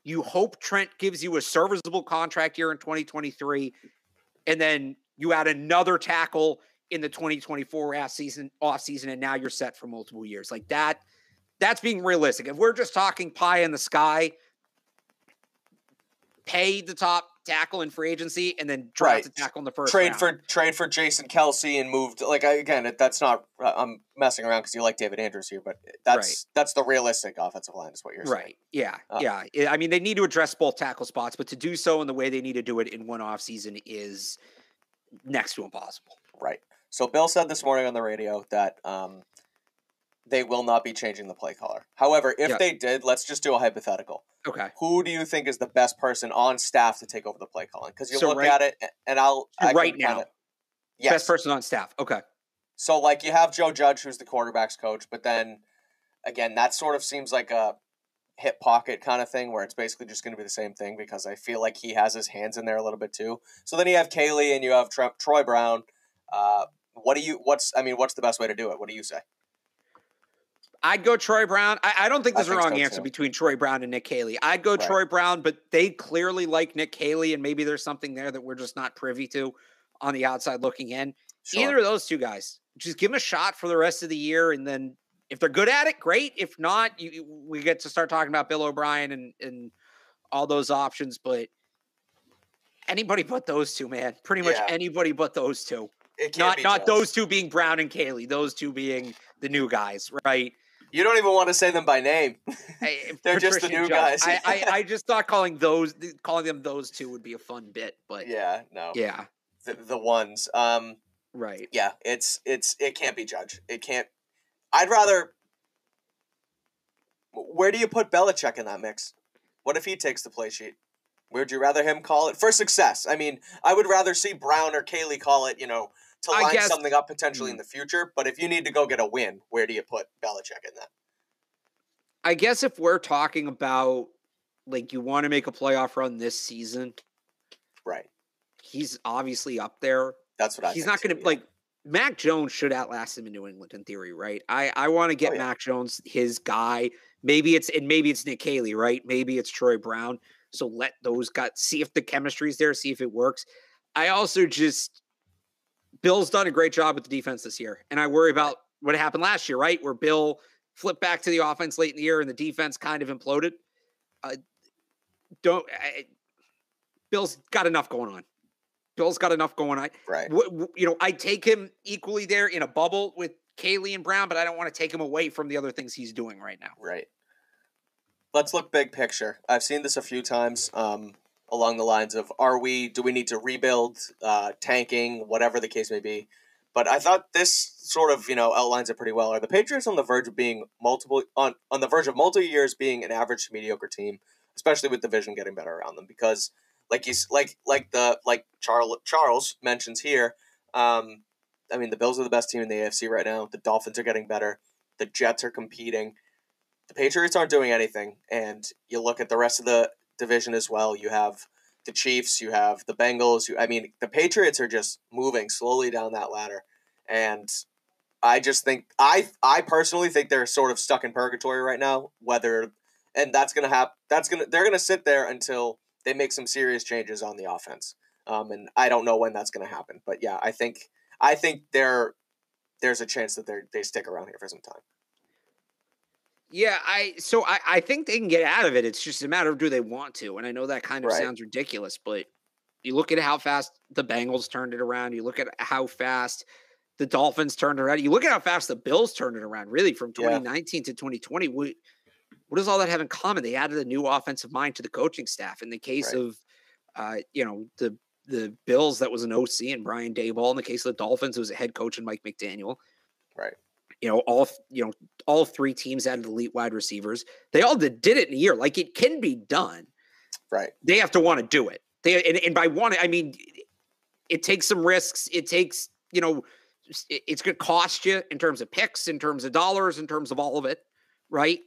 You hope Trent gives you a serviceable contract year in 2023, and then you add another tackle in the 2024 offseason, and now you're set for multiple years. Like that's being realistic. If we're just talking pie in the sky, pay the top tackle in free agency, and then draft the tackle in the first round. Trade for Jason Kelsey and moved. Like again, that's not. I'm messing around because you like David Andrews here, but that's the realistic offensive line is what you're saying. Right? Yeah, yeah. I mean, they need to address both tackle spots, but to do so in the way they need to do it in one offseason is next to impossible. Right. So Bill said this morning on the radio that they will not be changing the play caller. However, if they did, let's just do a hypothetical. Okay. Who do you think is the best person on staff to take over the play calling? Because you look at it, and best person on staff. Okay. So like you have Joe Judge, who's the quarterback's coach, but then again, that sort of seems like a hip pocket kind of thing where it's basically just going to be the same thing because I feel like he has his hands in there a little bit too. So then you have Kaylee and you have Troy Brown. What's the best way to do it? What do you say? I'd go Troy Brown. I don't think there's a wrong answer between Troy Brown and Nick Caley. I'd go Troy Brown, but they clearly like Nick Caley, and maybe there's something there that we're just not privy to on the outside looking in. Sure. Either of those two guys, just give them a shot for the rest of the year, and then if they're good at it, great. If not, we get to start talking about Bill O'Brien and all those options, but anybody but those two, man. Pretty much anybody but those two. Not those two being Brown and Caley, those two being the new guys, right? You don't even want to say them by name. They're Patricia just the new guys. I just thought calling them those two would be a fun bit, but the ones. Right. Yeah. It can't be Judge. It can't. I'd rather. Where do you put Belichick in that mix? What if he takes the play sheet? Would you rather him call it for success? I mean, I would rather see Brown or Caley call it, you know, to line something up potentially in the future. But if you need to go get a win, where do you put Belichick in that? I guess if we're talking about, like, you want to make a playoff run this season. Right. He's obviously up there. That's what I think. He's not going to, like, Mac Jones should outlast him in New England in theory, right? I want to get Mac Jones his guy. Maybe it's Nick Caley, right? Maybe it's Troy Brown. So let those guys see if the chemistry is there, see if it works. I also just Bill's done a great job with the defense this year. And I worry about what happened last year, right? Where Bill flipped back to the offense late in the year and the defense kind of imploded. Bill's got enough going on. Right. I take him equally there in a bubble with Caley and Brown, but I don't want to take him away from the other things he's doing right now. Right. Let's look big picture. I've seen this a few times along the lines of, do we need to rebuild, tanking, whatever the case may be. But I thought this sort of, outlines it pretty well. Are the Patriots on the verge of being multiple years being an average to mediocre team, especially with the division getting better around them? Because like Charles mentions here, the Bills are the best team in the AFC right now. The Dolphins are getting better. The Jets are competing. The Patriots aren't doing anything, and you look at the rest of the division as well. You have the Chiefs, you have the Bengals. I mean, the Patriots are just moving slowly down that ladder. And I just think I personally think they're sort of stuck in purgatory right now, and that's going to happen. They're going to sit there until they make some serious changes on the offense. And I don't know when that's going to happen, but yeah, I think there's a chance that they stick around here for some time. Yeah, I think they can get out of it. It's just a matter of do they want to. And I know that kind of sounds ridiculous, but you look at how fast the Bengals turned it around. You look at how fast the Dolphins turned it around. You look at how fast the Bills turned it around, really, from 2019 to 2020. What does all that have in common? They added a new offensive mind to the coaching staff. In the case of, the Bills, that was an OC and Brian Daboll. In the case of the Dolphins, it was a head coach and Mike McDaniel. Right. All three teams added elite wide receivers. They all did it in a year. Like, it can be done. Right. They have to want to do it. And by wanting, I mean, it takes some risks. It takes, it's going to cost you in terms of picks, in terms of dollars, in terms of all of it. Right.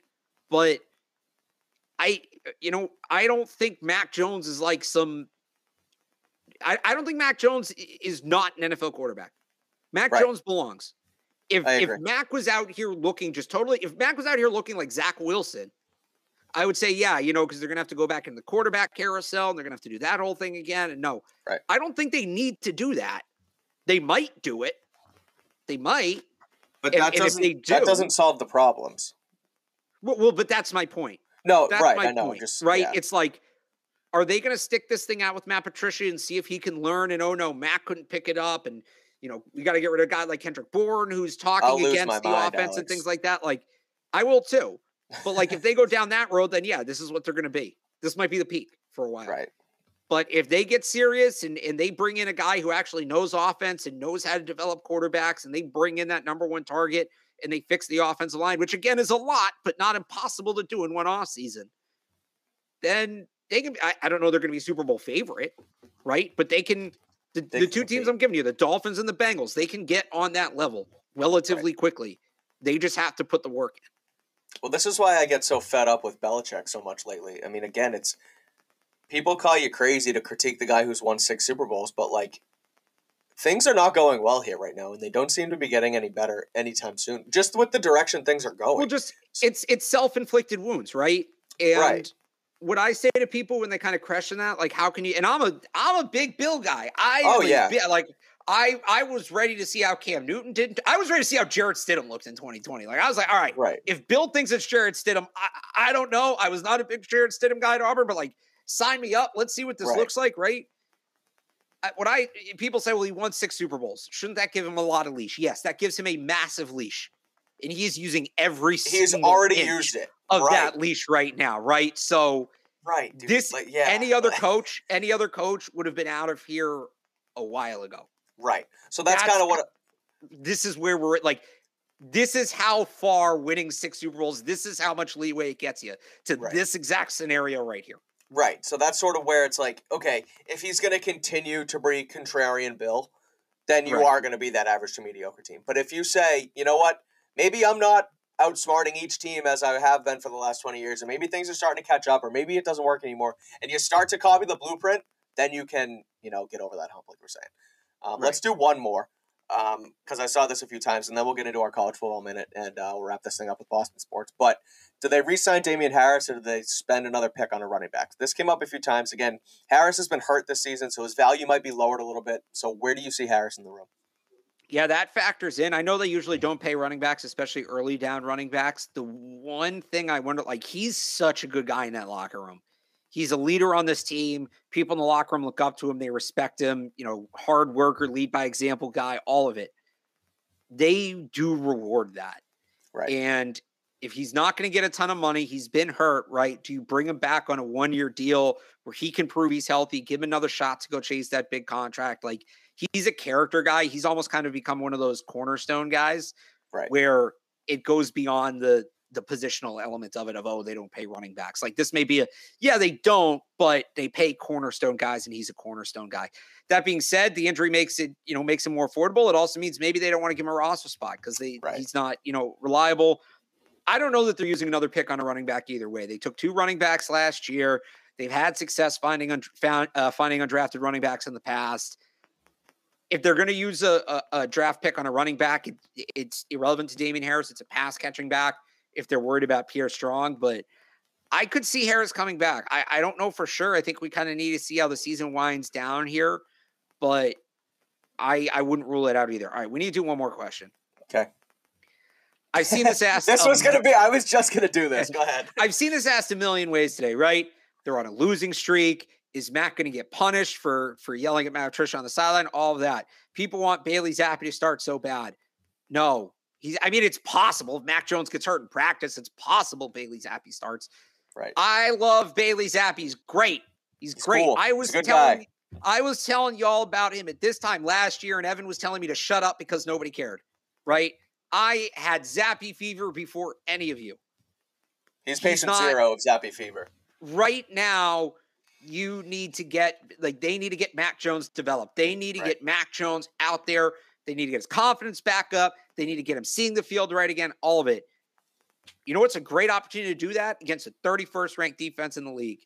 But I don't think Mac Jones is like some, I don't think Mac Jones is not an NFL quarterback. Mac Jones belongs. If Mac was out here looking if Mac was out here looking like Zach Wilson, I would say, because they're going to have to go back in the quarterback carousel and they're going to have to do that whole thing again. And no, I don't think they need to do that. They might do it. They might. But that doesn't solve the problems. Well, but that's my point. No, that's right. I know. Point, just, right. Yeah. It's like, are they going to stick this thing out with Matt Patricia and see if he can learn? And, oh, no, Mac couldn't pick it up. And, we got to get rid of a guy like Kendrick Bourne, who's talking against the offense, Alex, and things like that. Like, I will too. But, like, if they go down that road, then, yeah, this is what they're going to be. This might be the peak for a while. Right. But if they get serious and they bring in a guy who actually knows offense and knows how to develop quarterbacks, and they bring in that number one target and they fix the offensive line, which, again, is a lot, but not impossible to do in one offseason, then – they can. I don't know. They're going to be Super Bowl favorite, right? But they can. The two teams I'm giving you, the Dolphins and the Bengals, they can get on that level relatively quickly. They just have to put the work in. Well, this is why I get so fed up with Belichick so much lately. I mean, again, it's people call you crazy to critique the guy who's won 6 Super Bowls, but like things are not going well here right now, and they don't seem to be getting any better anytime soon. Just with the direction things are going. Well, just it's self-inflicted wounds, right? And what I say to people when they kind of question that, like, how can you? And I'm a big Bill guy. I was ready to see how Cam Newton didn't. I was ready to see how Jarrett Stidham looked in 2020. Like, I was like, all right, if Bill thinks it's Jarrett Stidham, I don't know. I was not a big Jarrett Stidham guy at Auburn, but like, sign me up. Let's see what this looks like, right? People say, well, he won 6 Super Bowls. Shouldn't that give him a lot of leash? Yes, that gives him a massive leash, and he's using every single inch. He's already used it. Of that leash right now, right? So, dude, this any other coach would have been out of here a while ago, right? So that's kind of what this is where we're at. Like, this is how far winning 6 Super Bowls. This is how much leeway it gets you to this exact scenario right here, right? So that's sort of where it's like, okay, if he's going to continue to be contrarian Bill, then you are going to be that average to mediocre team. But if you say, you know what, maybe I'm not outsmarting each team as I have been for the last 20 years, and maybe things are starting to catch up, or maybe it doesn't work anymore, and you start to copy the blueprint, then you can, get over that hump, like we're saying. Let's do one more, because I saw this a few times, and then we'll get into our college football minute, and we'll wrap this thing up with Boston sports. But do they re-sign Damian Harris, or do they spend another pick on a running back? This came up a few times. Again, Harris has been hurt this season, so his value might be lowered a little bit. So where do you see Harris in the room? Yeah, that factors in. I know they usually don't pay running backs, especially early down running backs. The one thing I wonder, like, he's such a good guy in that locker room. He's a leader on this team. People in the locker room look up to him. They respect him, hard worker, lead by example guy, all of it. They do reward that. Right. And if he's not going to get a ton of money, he's been hurt, right? Do you bring him back on a one-year deal where he can prove he's healthy, give him another shot to go chase that big contract? Like, he's a character guy. He's almost kind of become one of those cornerstone guys where it goes beyond the positional element of it of, oh, they don't pay running backs. Like, this may be they don't, but they pay cornerstone guys, and he's a cornerstone guy. That being said, the injury makes him more affordable. It also means maybe they don't want to give him a roster spot because he's not, reliable. I don't know that they're using another pick on a running back either way. They took 2 running backs last year. They've had success finding undrafted running backs in the past. If they're going to use a draft pick on a running back, it's irrelevant to Damian Harris. It's a pass catching back if they're worried about Pierre Strong, but I could see Harris coming back. I don't know for sure. I think we kind of need to see how the season winds down here, but I wouldn't rule it out either. All right, we need to do one more question. Okay. I've seen this asked. This was going to be, I was just going to do this. Go ahead. I've seen this asked a million ways today, right? They're on a losing streak. Is Matt going to get punished for yelling at Matt Patricia on the sideline? All of that. People want Bailey Zappi to start so bad. No. It's possible. If Mac Jones gets hurt in practice, it's possible Bailey Zappi starts. Right. I love Bailey Zappi. He's great. He's great. Cool. I was telling y'all about him at this time last year, and Evan was telling me to shut up because nobody cared. Right? I had Zappi fever before any of you. He's patient zero of Zappi fever. Right now, you need to they need to get Mac Jones developed. They need to get Mac Jones out there. They need to get his confidence back up. They need to get him seeing the field right again, all of it. You know what's a great opportunity to do that? Against the 31st ranked defense in the league.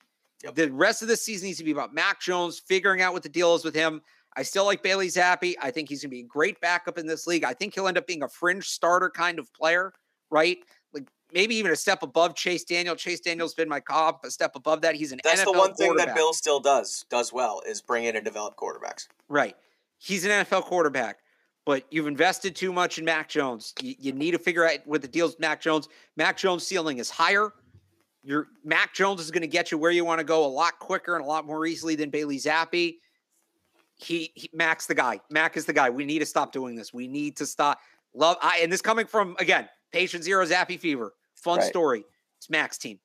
Yep. The rest of the season needs to be about Mac Jones, figuring out what the deal is with him. I still like Bailey Zappi. I think he's going to be a great backup in this league. I think he'll end up being a fringe starter kind of player, right? Like maybe even a step above Chase Daniel. Chase Daniel's been my cop, a step above that. He's an NFL quarterback. That's the one thing that Bill still does well is bring in and develop quarterbacks. Right. He's an NFL quarterback, but you've invested too much in Mac Jones. You need to figure out what the deal is with Mac Jones. Mac Jones' ceiling is higher. Mac Jones is going to get you where you want to go a lot quicker and a lot more easily than Bailey Zappi. Mac's the guy. Mac is the guy. We need to stop doing this. We need to stop. And this coming from, again, patient zero, Zappi fever. Fun story. It's Mac's team.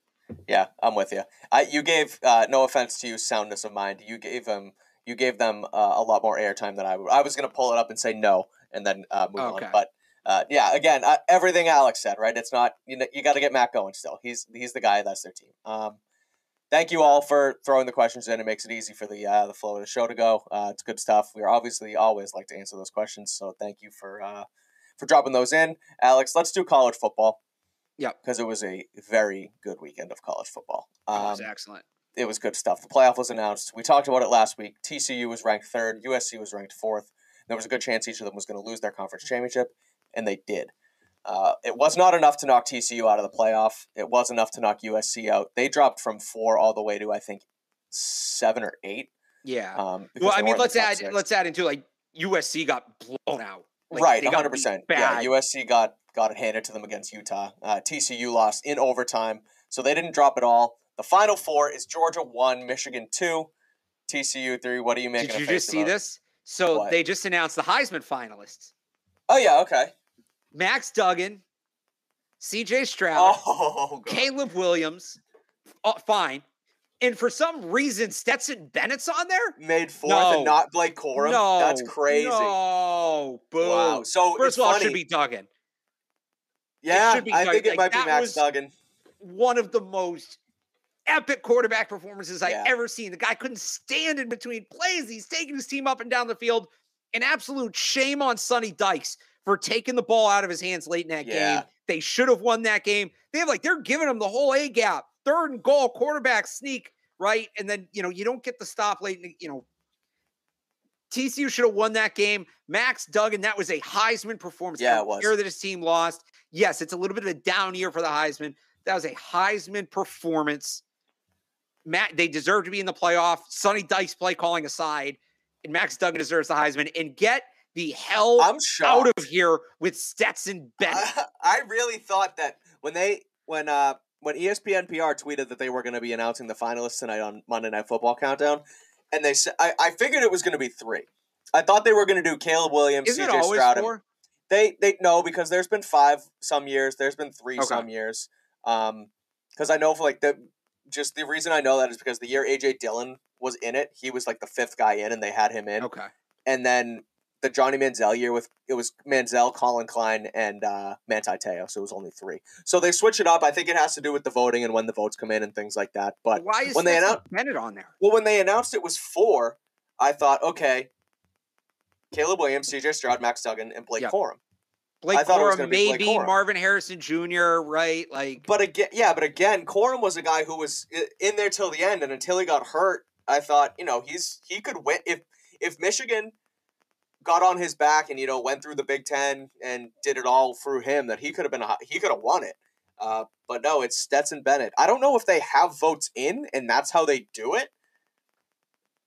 Yeah, I'm with you. You gave, no offense to you, soundness of mind. You gave them a lot more airtime than I would. I was going to pull it up and say no, and then move on. But yeah, again, everything Alex said, right? It's not, you got to get Matt going still. He's the guy. That's their team. Thank you all for throwing the questions in. It makes it easy for the flow of the show to go. It's good stuff. We obviously always like to answer those questions. So thank you for dropping those in, Alex. Let's do college football. Yeah, because it was a very good weekend of college football. It was excellent. It was good stuff. The playoff was announced. We talked about it last week. TCU was ranked 3rd. USC was ranked 4th. There was a good chance each of them was going to lose their conference championship, and they did. It was not enough to knock TCU out of the playoff. It was enough to knock USC out. They dropped from 4 all the way to, I think, 7 or 8. Yeah. Let's add into, like, USC got blown out. Like, right, 100%. Yeah, USC got it handed to them against Utah. TCU lost in overtime, so they didn't drop at all. The Final Four is Georgia 1, Michigan 2, TCU 3. What are you making? Did you just see this? So what? They just announced the Heisman finalists. Oh yeah, okay. Max Duggan, C.J. Stroud, Caleb Williams. Oh, fine. And for some reason, Stetson Bennett's on there? Made 4th and not Blake Corum? No. That's crazy. No. Boom. Wow. So first of all, it should be Duggan. Yeah, I think it might be Max Duggan. One of the most epic quarterback performances I've ever seen. The guy couldn't stand in between plays. He's taking his team up and down the field. An absolute shame on Sonny Dykes for taking the ball out of his hands late in that game. They should have won that game. They're giving him the whole A-gap. 3rd and goal, quarterback sneak, right? And then, you don't get the stop late. TCU should have won that game. Max Duggan, that was a Heisman performance. Yeah, it was. The year that his team lost. Yes, it's a little bit of a down year for the Heisman. That was a Heisman performance. They deserve to be in the playoff. Sonny Dykes play calling aside. And Max Duggan deserves the Heisman. And get the hell out of here with Stetson Bennett. I really thought that when ESPN PR tweeted that they were going to be announcing the finalists tonight on Monday Night Football Countdown, and they said, I figured it was going to be 3. I thought they were going to do Caleb Williams, C.J. Stroud. No, because there's been 5 some years. There's been 3 some years. Because I know for the reason I know that is because the year A.J. Dillon was in it, he was like the 5th guy in, and they had him in. Okay. And then the Johnny Manziel year it was Manziel, Colin Klein, and Manti Te'o, so it was only 3. So they switch it up. I think it has to do with the voting and when the votes come in and things like that. But why is Bennett on there? Well, when they announced it was 4, I thought, okay, Caleb Williams, C.J. Stroud, Max Duggan, and Blake Corum. Blake Corum, maybe Marvin Harrison Jr., right? Like, but again, Corum was a guy who was in there till the end, and until he got hurt, I thought, you know, he could win if Michigan got on his back and, you know, went through the Big Ten and did it all through him, that he could have won it. But no, it's Stetson Bennett. I don't know if they have votes in and that's how they do it,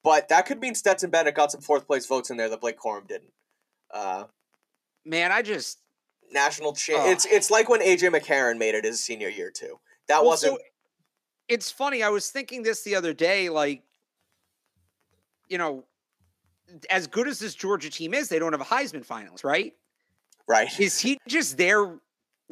but that could mean Stetson Bennett got some fourth place votes in there that Blake Corum didn't. Man, I just national champ. It's like when AJ McCarron made it his senior year too. That wasn't. So it's funny. I was thinking this the other day, like, you know, as good as this Georgia team is, they don't have a Heisman finalist, right? Right. Is he just there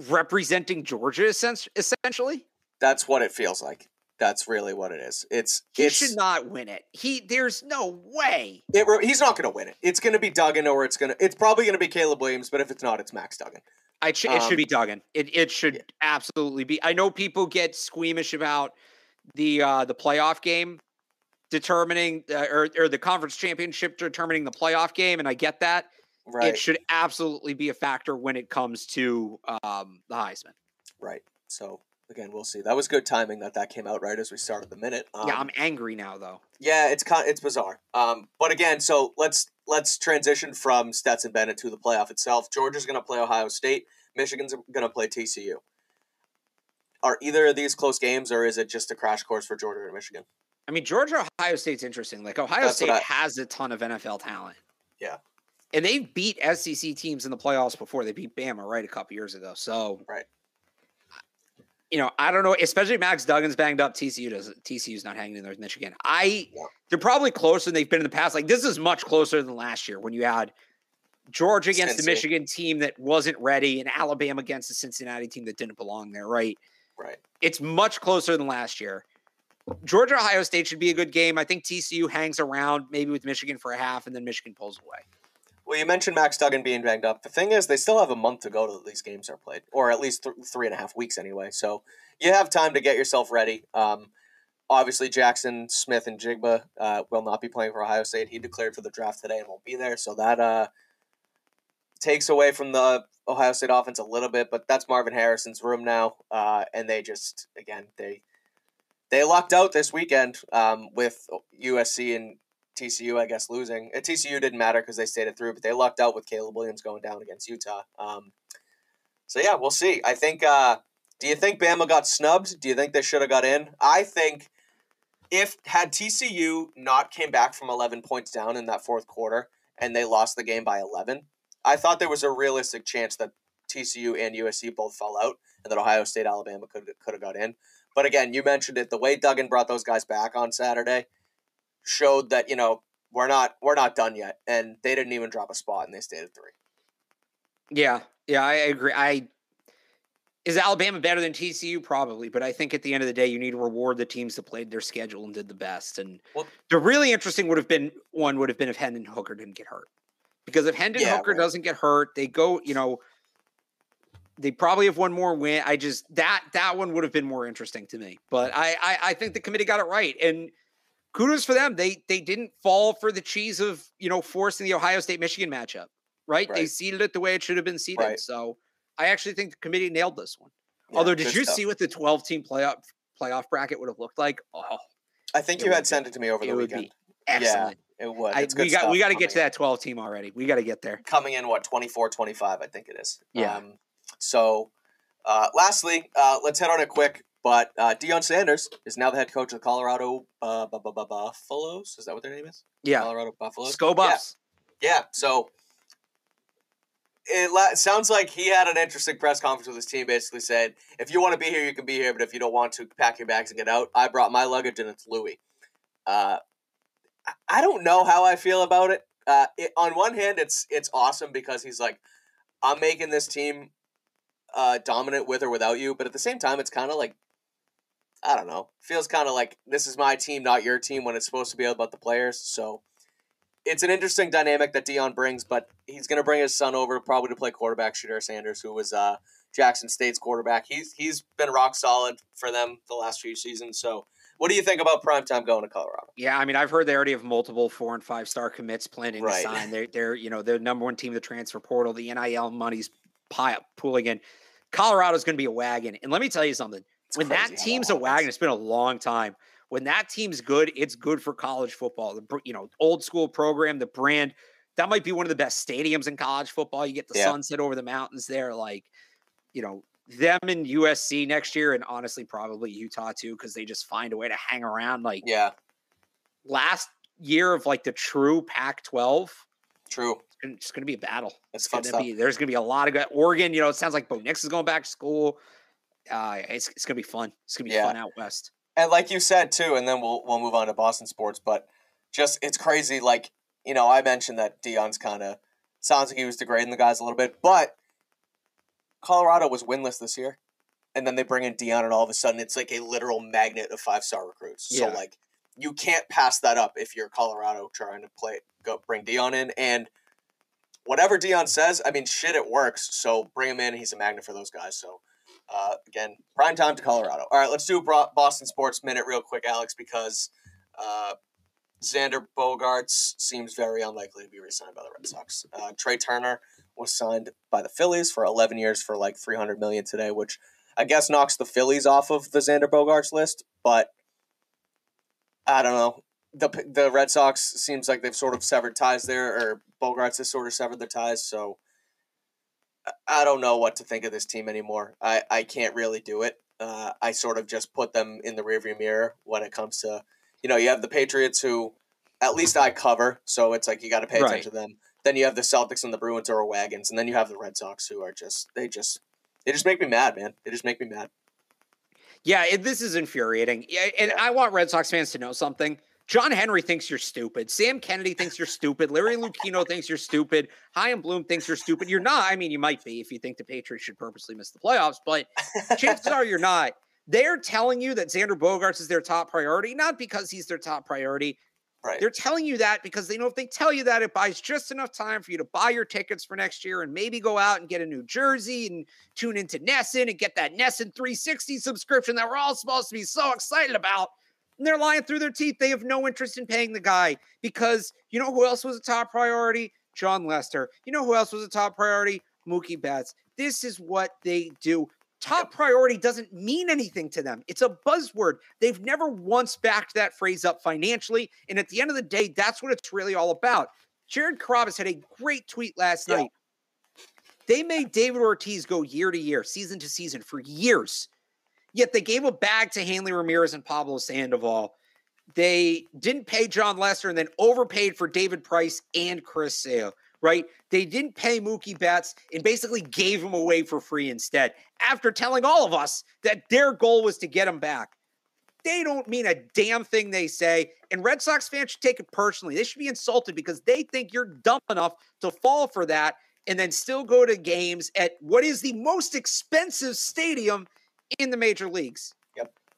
representing Georgia essentially? That's what it feels like. That's really what it is. He should not win it. There's no way. He's not going to win it. It's going to be Duggan, or it's probably going to be Caleb Williams, but if it's not, it's Max Duggan. It should be Duggan. It should absolutely be. I know people get squeamish about the playoff game determining or the conference championship determining the playoff game, and I get that. Right. It should absolutely be a factor when it comes to the Heisman. Right. So again, we'll see. That was good timing that came out right as we started the minute. I'm angry now, though. Yeah, it's bizarre. But again, so let's transition from Stetson Bennett to the playoff itself. Georgia's going to play Ohio State. Michigan's going to play TCU. Are either of these close games, or is it just a crash course for Georgia and Michigan? I mean, Georgia-Ohio State's interesting. Like, Ohio State has a ton of NFL talent. Yeah. And they beat SEC teams in the playoffs before. They beat Bama, right, a couple years ago. So, right. You know, I don't know, especially Max Duggan's banged up. TCU's not hanging in there with Michigan. They're probably closer than they've been in the past. Like, this is much closer than last year when you had Georgia against the Michigan team that wasn't ready and Alabama against the Cincinnati team that didn't belong there, right? Right. It's much closer than last year. Georgia, Ohio State should be a good game. I think TCU hangs around maybe with Michigan for a half, and then Michigan pulls away. Well, you mentioned Max Duggan being banged up. The thing is, they still have a month to go till these games are played, or at least 3.5 weeks anyway. So you have time to get yourself ready. Obviously, Jackson, Smith, and Jigba will not be playing for Ohio State. He declared for the draft today and won't be there. So that takes away from the Ohio State offense a little bit, but that's Marvin Harrison's room now. And they just, again, they lucked out this weekend with USC and TCU, I guess, losing. TCU didn't matter because they stayed it through, but they lucked out with Caleb Williams going down against Utah. So, yeah, we'll see. I think do you think Bama got snubbed? Do you think they should have got in? I think had TCU not came back from 11 points down in that fourth quarter and they lost the game by 11, I thought there was a realistic chance that TCU and USC both fell out and that Ohio State, Alabama could have got in. But, again, you mentioned it. The way Duggan brought those guys back on Saturday showed that, you know, we're not done yet, and they didn't even drop a spot, and they stayed at 3. Yeah, I agree. Is Alabama better than TCU? Probably, but I think at the end of the day, you need to reward the teams that played their schedule and did the best. And the really interesting would have been if Hendon Hooker didn't get hurt, because if Hendon Hooker doesn't get hurt, they go, you know, they probably have one more win. I just that one would have been more interesting to me, but I think the committee got it right, and kudos for them. They didn't fall for the cheese of, you know, forcing the Ohio State-Michigan matchup, right? They seeded it the way it should have been seeded. Right. So I actually think the committee nailed this one. Yeah, although, did you see what the 12-team playoff bracket would have looked like? Oh, I think you had sent it to me over the weekend. It would be excellent. Yeah, it would. We got to get to that 12-team already. We got to get there. Coming in, 24-25, I think it is. Yeah. So lastly, let's hit on it quick. But Deion Sanders is now the head coach of the Colorado Buffaloes. Is that what their name is? Yeah. Colorado Buffaloes. Go Buffs. Yeah. So it sounds like he had an interesting press conference with his team, basically said, if you want to be here, you can be here. But if you don't want to, pack your bags and get out. I brought my luggage, and it's Louis. I don't know how I feel about it. On one hand, it's awesome because he's like, I'm making this team dominant with or without you. But at the same time, it's kind of like, I don't know. Feels kind of like this is my team, not your team, when it's supposed to be about the players. So it's an interesting dynamic that Deion brings, but he's going to bring his son over probably to play quarterback, Shedeur Sanders, who was Jackson State's quarterback. He's been rock solid for them the last few seasons. So what do you think about primetime going to Colorado? Yeah, I mean, I've heard they already have multiple 4- and 5-star commits planning to sign. They're, you know, they're number one team in the transfer portal. The NIL money's pool again. Colorado's going to be a wagon. And let me tell you something. When that team's a wagon, it's been a long time. When that team's good, it's good for college football. The, you know, old school program, the brand, that might be one of the best stadiums in college football. You get the sunset over the mountains there. Like, you know, them and USC next year, and honestly, probably Utah too, because they just find a way to hang around. Like, last year of like the true Pac-12. It's just going to be a battle. It's fun stuff. There's going to be a lot of good. Oregon, you know, it sounds like Bo Nix is going back to school. It's going to be fun. It's going to be fun out west. And like you said, too, and then we'll move on to Boston sports, but just it's crazy. Like, you know, I mentioned that Deion's kind of sounds like he was degrading the guys a little bit, but Colorado was winless this year. And then they bring in Deion, and all of a sudden it's like a literal magnet of five-star recruits. Yeah. So, like, you can't pass that up if you're Colorado trying to bring Deion in. And whatever Deion says, I mean, shit, it works. So bring him in. He's a magnet for those guys. So, again, prime time to Colorado. All right, let's do Boston Sports Minute real quick, Alex, because Xander Bogaerts seems very unlikely to be re-signed by the Red Sox. Trey Turner was signed by the Phillies for 11 years for like $300 million today, which I guess knocks the Phillies off of the Xander Bogaerts list, but I don't know. The Red Sox seems like they've sort of severed ties there, or Bogaerts has sort of severed their ties, so I don't know what to think of this team anymore. I can't really do it. I sort of just put them in the rearview mirror when it comes to, you know, you have the Patriots who at least I cover, so it's like you got to pay attention to them. Then you have the Celtics and the Bruins who are wagons, and then you have the Red Sox who are just – they just make me mad, man. They just make me mad. Yeah, this is infuriating. And I want Red Sox fans to know something. John Henry thinks you're stupid. Sam Kennedy thinks you're stupid. Larry Lucchino thinks you're stupid. Chaim Bloom thinks you're stupid. You're not. I mean, you might be if you think the Patriots should purposely miss the playoffs, but chances are you're not. They're telling you that Xander Bogaerts is their top priority, not because he's their top priority. Right. They're telling you that because they know if they tell you that, it buys just enough time for you to buy your tickets for next year and maybe go out and get a new jersey and tune into Nesson and get that Nesson 360 subscription that we're all supposed to be so excited about. And they're lying through their teeth. They have no interest in paying the guy because you know who else was a top priority? John Lester. You know who else was a top priority? Mookie Betts. This is what they do. Top priority doesn't mean anything to them. It's a buzzword. They've never once backed that phrase up financially. And at the end of the day, that's what it's really all about. Jared Carabas had a great tweet last night. They made David Ortiz go year to year, season to season for years. Yet they gave a bag to Hanley Ramirez and Pablo Sandoval. They didn't pay John Lester and then overpaid for David Price and Chris Sale, right? They didn't pay Mookie Betts and basically gave him away for free instead after telling all of us that their goal was to get him back. They don't mean a damn thing they say, and Red Sox fans should take it personally. They should be insulted because they think you're dumb enough to fall for that and then still go to games at what is the most expensive stadium in the major leagues.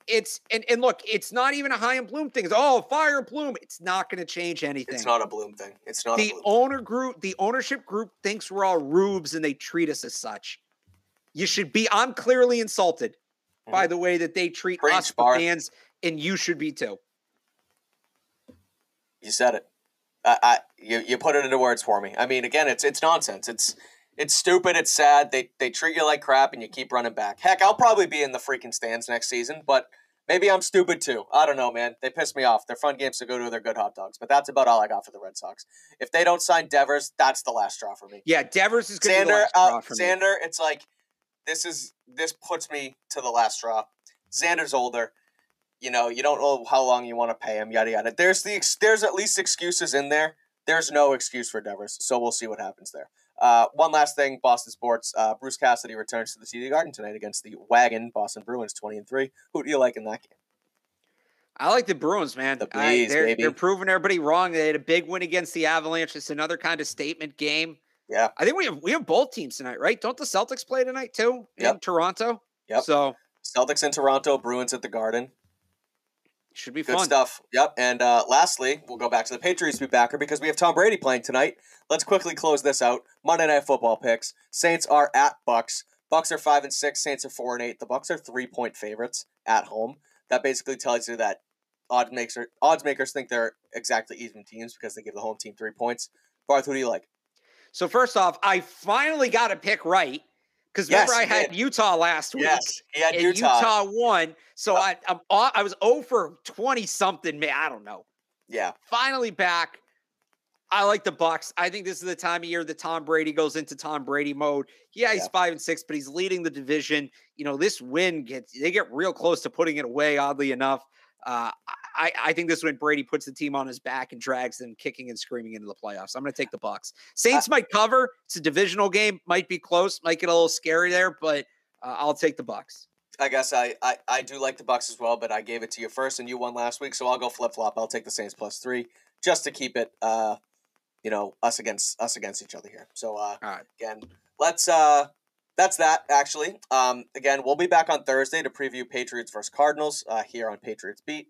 It's and look, it's not even a Chaim Bloom thing. It's fire Bloom. It's not going to change anything. It's not a Bloom thing. It's not the owner group. The ownership group thinks we're all rubes and they treat us as such. You should be. I'm clearly insulted by the way that they treat us fans, and you should be too. You said it. You put it into words for me. I mean, again, it's nonsense. It's stupid. It's sad. They treat you like crap, and you keep running back. Heck, I'll probably be in the freaking stands next season, but maybe I'm stupid too. I don't know, man. They piss me off. They're fun games to go to. They're good hot dogs, but that's about all I got for the Red Sox. If they don't sign Devers, that's the last straw for me. Yeah, Devers is going to be the last straw for me. Xander, it's like this puts me to the last straw. Xander's older. You know, you don't know how long you want to pay him, yada, yada. There's at least excuses in there. There's no excuse for Devers, so we'll see what happens there. One last thing, Boston sports. Bruce Cassidy returns to the TD Garden tonight against the wagon Boston Bruins, 20-3. Who do you like in that game? I like the Bruins, man. The Bees, baby. They're proving everybody wrong. They had a big win against the Avalanche. It's another kind of statement game. Yeah, I think we have both teams tonight, right? Don't the Celtics play tonight too in Toronto? Yep. So Celtics in Toronto, Bruins at the Garden. Should be fun. Good stuff. Yep. And lastly, we'll go back to the Patriots beat backer because we have Tom Brady playing tonight. Let's quickly close this out. Monday Night Football picks. Saints are at Bucks. Bucks are 5-6. Saints are 4-8. The Bucks are 3-point favorites at home. That basically tells you that odds makers think they're exactly even teams because they give the home team 3 points. Barth, who do you like? So first off, I finally got a pick right. Because remember, I had Utah last week. Yes, he had Utah. Utah won, so I was 0 for 20-something. Man, I don't know. Yeah. Finally back. I like the Bucs. I think this is the time of year that Tom Brady goes into Tom Brady mode. Yeah, he's 5-6, but he's leading the division. You know, this win they get real close to putting it away, oddly enough. I think this is when Brady puts the team on his back and drags them kicking and screaming into the playoffs. I'm going to take the Bucs. Saints might cover. It's a divisional game. Might be close. Might get a little scary there, but I'll take the Bucs. I guess I do like the Bucs as well, but I gave it to you first, and you won last week, so I'll go flip-flop. I'll take the Saints +3 just to keep it, us against each other here. So, right. Again, let's that's that, actually. Again, we'll be back on Thursday to preview Patriots versus Cardinals here on Patriots Beat.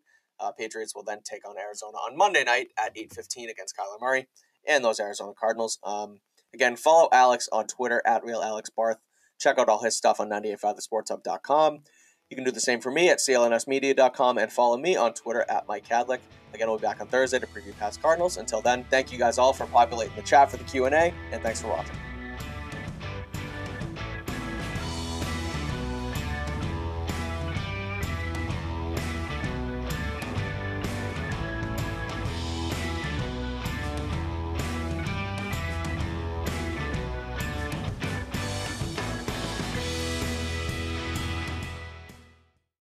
Patriots will then take on Arizona on Monday night at 8:15 against Kyler Murray and those Arizona Cardinals. Again, follow Alex on Twitter at RealAlexBarth. Check out all his stuff on 985thesportshub.com. You can do the same for me at clnsmedia.com and follow me on Twitter at Mike Cadlick. Again, we'll be back on Thursday to preview Pats Cardinals. Until then, thank you guys all for populating the chat for the Q&A, and thanks for watching.